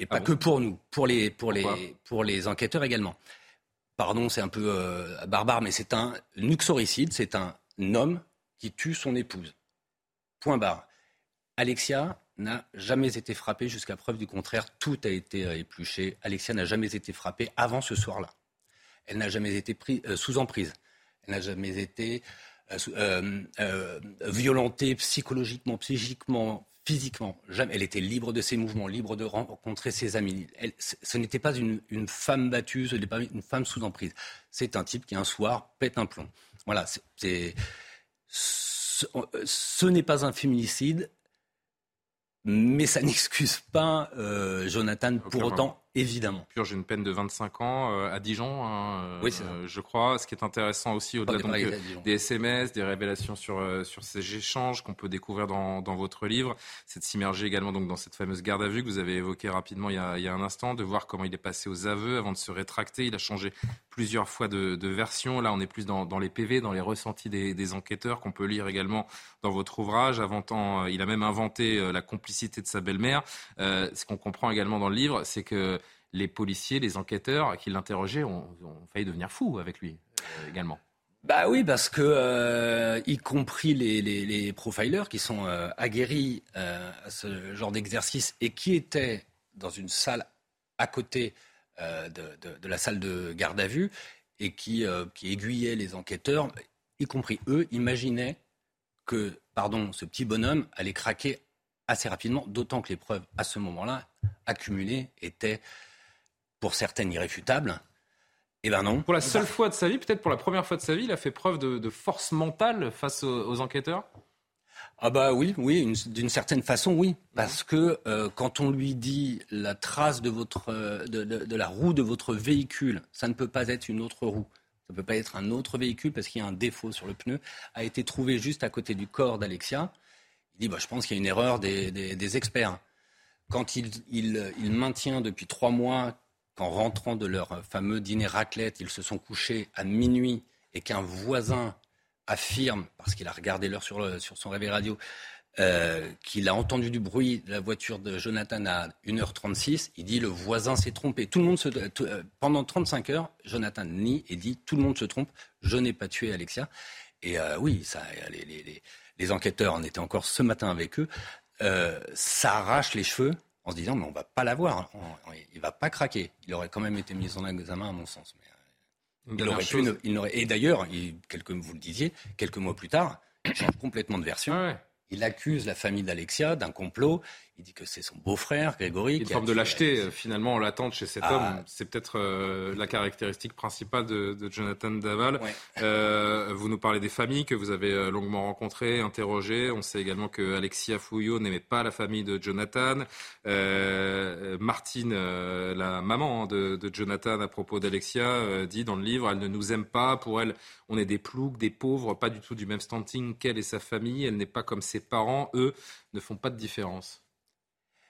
Et pas que pour nous, pour les enquêteurs également. Pardon, c'est un peu barbare, mais c'est un uxoricide, c'est un homme qui tue son épouse. Point barre. Alexia n'a jamais été frappée jusqu'à preuve du contraire. Tout a été épluché. Alexia n'a jamais été frappée avant ce soir-là. Elle n'a jamais été sous emprise. Elle n'a jamais été violentée psychologiquement, psychiquement, physiquement, jamais. Elle était libre de ses mouvements, libre de rencontrer ses amis. Ce n'était pas une femme battue, ce n'était pas une femme sous emprise. C'est un type qui, un soir, pète un plomb. Voilà, ce n'est pas un féminicide, mais ça n'excuse pas Jonathan pour autant, évidemment. Purge une peine de 25 ans à Dijon, hein, oui, je crois. Ce qui est intéressant aussi, au-delà des SMS, des révélations sur ces échanges qu'on peut découvrir dans votre livre, c'est de s'immerger également donc, dans cette fameuse garde à vue que vous avez évoquée rapidement il y a un instant, de voir comment il est passé aux aveux avant de se rétracter. Il a changé plusieurs fois de version. Là, on est plus dans les PV, dans les ressentis des enquêteurs qu'on peut lire également dans votre ouvrage. Il a même inventé la complicité de sa belle-mère. Ce qu'on comprend également dans le livre, c'est que les policiers, les enquêteurs qui l'interrogeaient ont failli devenir fous avec lui également. Bah oui, parce que y compris les profilers qui sont aguerris à ce genre d'exercice et qui étaient dans une salle à côté de la salle de garde à vue et qui aiguillait les enquêteurs, y compris eux, imaginaient que, ce petit bonhomme allait craquer assez rapidement, d'autant que les preuves à ce moment-là accumulées étaient pour certaines irréfutables. Eh ben non. Pour la seule fois de sa vie, peut-être pour la première fois de sa vie, il a fait preuve de force mentale face aux enquêteurs. Ah bah oui, d'une certaine façon, oui. Parce que quand on lui dit la trace de la roue de votre véhicule, ça ne peut pas être une autre roue, ça ne peut pas être un autre véhicule parce qu'il y a un défaut sur le pneu, a été trouvé juste à côté du corps d'Alexia. Il dit je pense qu'il y a une erreur des experts. Quand il maintient depuis 3 mois qu'en rentrant de leur fameux dîner raclette, ils se sont couchés à minuit et qu'un voisin affirme, parce qu'il a regardé l'heure sur son réveil radio, qu'il a entendu du bruit de la voiture de Jonathan à 1h36. Il dit le voisin s'est trompé. Pendant 35 heures, Jonathan nie et dit tout le monde se trompe. Je n'ai pas tué Alexia. Et oui, ça, les enquêteurs, on était encore ce matin avec eux, ça arrache les cheveux en se disant mais on ne va pas l'avoir. Il ne va pas craquer. Il aurait quand même été mis en examen à mon sens. Mais... Et d'ailleurs, comme vous le disiez, quelques mois plus tard, il change complètement de version. Ah ouais. Il accuse la famille d'Alexia d'un complot. Il dit que c'est son beau-frère, Grégory. Une forme de lâcheté, finalement, en l'attente chez cet homme. C'est peut-être la caractéristique principale de Jonathan Daval. Ouais. Vous nous parlez des familles que vous avez longuement rencontrées, interrogées. On sait également que Alexia Fouillot n'aimait pas la famille de Jonathan. Martine, la maman de Jonathan, à propos d'Alexia, dit dans le livre « Elle ne nous aime pas. Pour elle, on est des ploucs, des pauvres, pas du tout du même standing qu'elle et sa famille. Elle n'est pas comme ses parents. Eux ne font pas de différence. »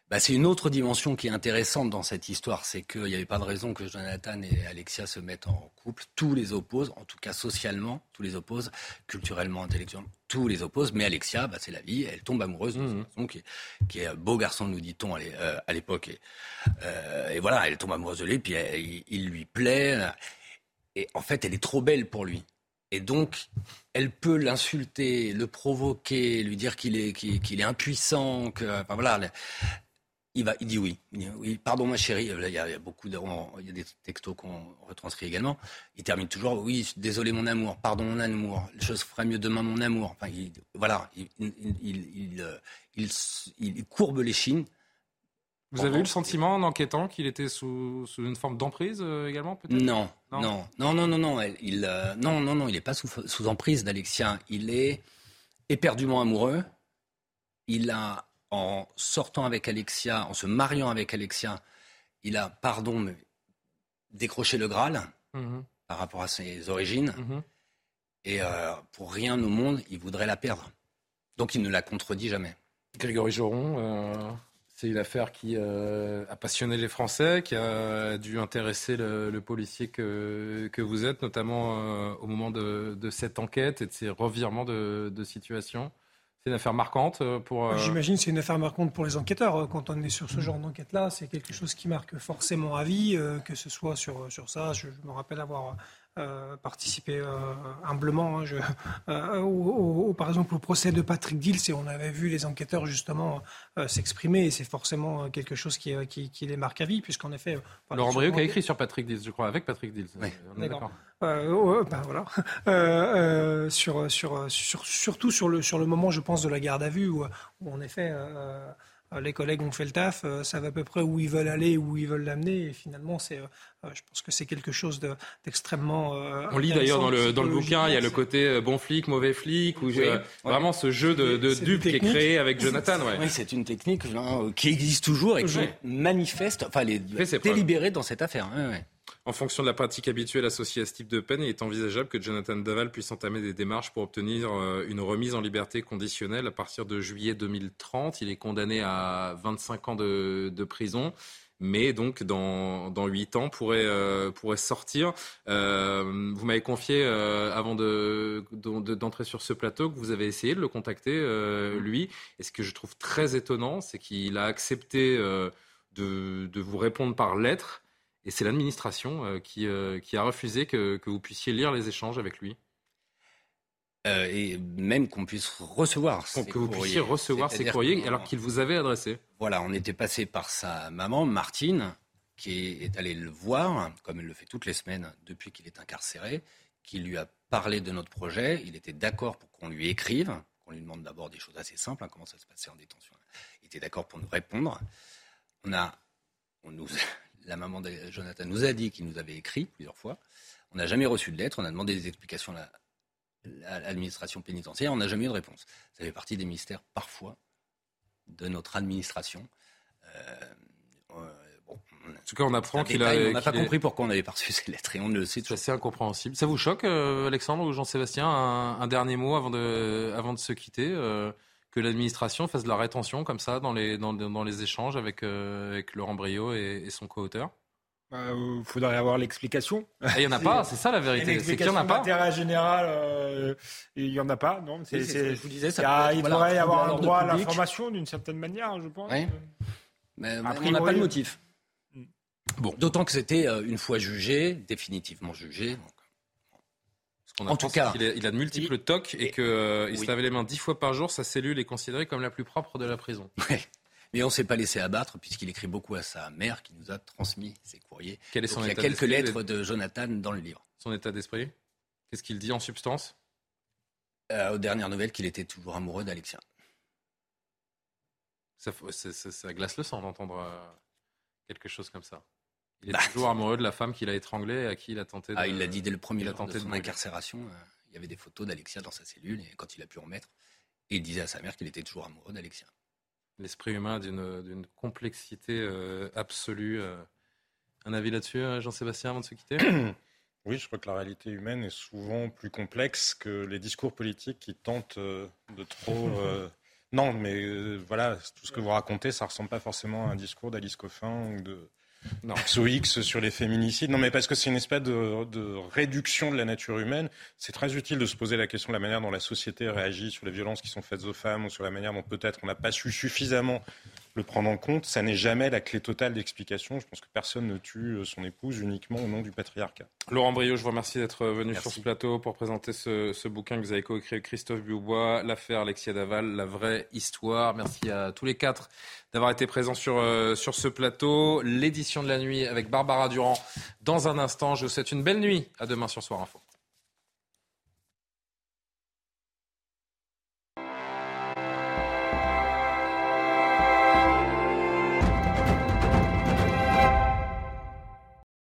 Bah, c'est une autre dimension qui est intéressante dans cette histoire, c'est qu'il n'y avait pas de raison que Jonathan et Alexia se mettent en couple. Tous les opposent, en tout cas socialement, tous les opposent, culturellement, intellectuellement, tous les opposent. Mais Alexia, bah, c'est la vie, elle tombe amoureuse de ce garçon qui est beau garçon, nous dit-on à l'époque. Et voilà, elle tombe amoureuse de lui, puis il lui plaît. Et en fait, elle est trop belle pour lui. Et donc, elle peut l'insulter, le provoquer, lui dire qu'il est impuissant, que... Enfin, voilà... Il dit oui. Pardon ma chérie. Il y a beaucoup de, il y a des textos qu'on retranscrit également. Il termine toujours oui. Désolé mon amour. Pardon mon amour. Je ferai mieux demain mon amour. Enfin voilà. Il courbe les chines. Vous avez eu le sentiment en enquêtant qu'il était sous une forme d'emprise également peut-être ? Non. Il n'est pas sous emprise d'Alexia. Il est éperdument amoureux. En sortant avec Alexia, en se mariant avec Alexia, il a, décroché le Graal par rapport à ses origines. Et pour rien au monde, il voudrait la perdre. Donc il ne la contredit jamais. Grégory Joron, c'est une affaire qui a passionné les Français, qui a dû intéresser le policier que vous êtes, notamment au moment de cette enquête et de ces revirements de situation. C'est une affaire marquante pour... J'imagine que c'est une affaire marquante pour les enquêteurs. Quand on est sur ce genre d'enquête-là, c'est quelque chose qui marque forcément à vie, que ce soit sur ça. Je me rappelle avoir participé humblement, par exemple, au procès de Patrick Dills, et on avait vu les enquêteurs justement s'exprimer, et c'est forcément quelque chose qui les marque à vie, puisqu'en effet... Laurent Brieuc a écrit sur Patrick Dills, je crois, avec Patrick Dills. Oui. On est d'accord. Voilà. Surtout sur le moment, je pense, de la garde à vue où en effet les collègues ont fait le taf, savent à peu près où ils veulent aller, où ils veulent l'amener, et finalement je pense que c'est quelque chose d'extrêmement on lit d'ailleurs dans le bouquin, il y a le côté bon flic, mauvais flic, vraiment ce jeu de dupe qui est créé avec Jonathan. Oui, c'est une technique qui existe toujours et qui manifeste, enfin, elle est délibérée dans cette affaire. Oui. En fonction de la pratique habituelle associée à ce type de peine, il est envisageable que Jonathan Daval puisse entamer des démarches pour obtenir une remise en liberté conditionnelle à partir de juillet 2030. Il est condamné à 25 ans de prison, mais donc dans 8 ans pourrait sortir. Vous m'avez confié, avant d'entrer sur ce plateau, que vous avez essayé de le contacter, lui. Et ce que je trouve très étonnant, c'est qu'il a accepté de vous répondre par lettre. Et c'est l'administration qui a refusé que vous puissiez lire les échanges avec lui. Et même qu'on puisse recevoir ces courriers. Que vous puissiez recevoir ces courriers alors qu'il vous avait adressé. Voilà, on était passé par sa maman, Martine, qui est allée le voir, comme elle le fait toutes les semaines depuis qu'il est incarcéré, qui lui a parlé de notre projet. Il était d'accord pour qu'on lui écrive, qu'on lui demande d'abord des choses assez simples, comment ça se passait en détention. Il était d'accord pour nous répondre. La maman de Jonathan nous a dit qu'il nous avait écrit plusieurs fois. On n'a jamais reçu de lettre. On a demandé des explications à l'administration pénitentiaire. On n'a jamais eu de réponse. Ça fait partie des mystères, parfois, de notre administration. En tout cas, on apprend qu'il a... On n'a pas compris pourquoi on n'avait pas reçu ces lettres. Et on ne le sait toujours. C'est incompréhensible. Ça vous choque, Alexandre ou Jean-Sébastien, un dernier mot avant de se quitter, que l'administration fasse de la rétention comme ça dans les échanges avec Laurent Briot et son co-auteur? Il faudrait avoir l'explication. Il n'y en a pas, c'est ça la vérité. C'est qu'il n'y en a pas. L'intérêt général, il n'y en a pas. Non, c'est, je vous disais, il devrait y avoir un droit à l'information d'une certaine manière, je pense. Oui. Mais on n'a pas le motif. Bon. D'autant que c'était une fois jugé, définitivement jugé. En tout cas, il a de multiples tocs et qu'il se lavait les mains 10 fois par jour. Sa cellule est considérée comme la plus propre de la prison. Ouais. Mais on ne s'est pas laissé abattre puisqu'il écrit beaucoup à sa mère qui nous a transmis ses courriers. Quel est son état d'esprit ? Il y a quelques lettres de Jonathan dans le livre. Son état d'esprit ? Qu'est-ce qu'il dit en substance ? Aux dernières nouvelles, qu'il était toujours amoureux d'Alexia. Ça glace le sang d'entendre quelque chose comme ça. Il est toujours amoureux de la femme qu'il a étranglée et à qui il a tenté de... Ah, il l'a dit dès le premier jour de son incarcération. Il y avait des photos d'Alexia dans sa cellule et quand il a pu en mettre, il disait à sa mère qu'il était toujours amoureux d'Alexia. L'esprit humain d'une complexité absolue. Un avis là-dessus, Jean-Sébastien, avant de se quitter? Oui, je crois que la réalité humaine est souvent plus complexe que les discours politiques qui tentent de trop... Non, mais voilà, tout ce que vous racontez, ça ne ressemble pas forcément à un discours d'Alice Coffin ou de... Non. XOX sur les féminicides. Non, mais parce que c'est une espèce de réduction de la nature humaine. C'est très utile de se poser la question de la manière dont la société réagit sur les violences qui sont faites aux femmes ou sur la manière dont peut-être on n'a pas su suffisamment le prendre en compte. Ça n'est jamais la clé totale d'explication. Je pense que personne ne tue son épouse uniquement au nom du patriarcat. Laurent Briot, je vous remercie d'être venu sur ce plateau pour présenter ce bouquin que vous avez coécrit avec Christophe Bubois, l'affaire Alexia Daval, la vraie histoire. Merci à tous les quatre d'avoir été présents sur ce plateau. L'édition de la nuit avec Barbara Durand dans un instant. Je vous souhaite une belle nuit. À demain sur Soir Info.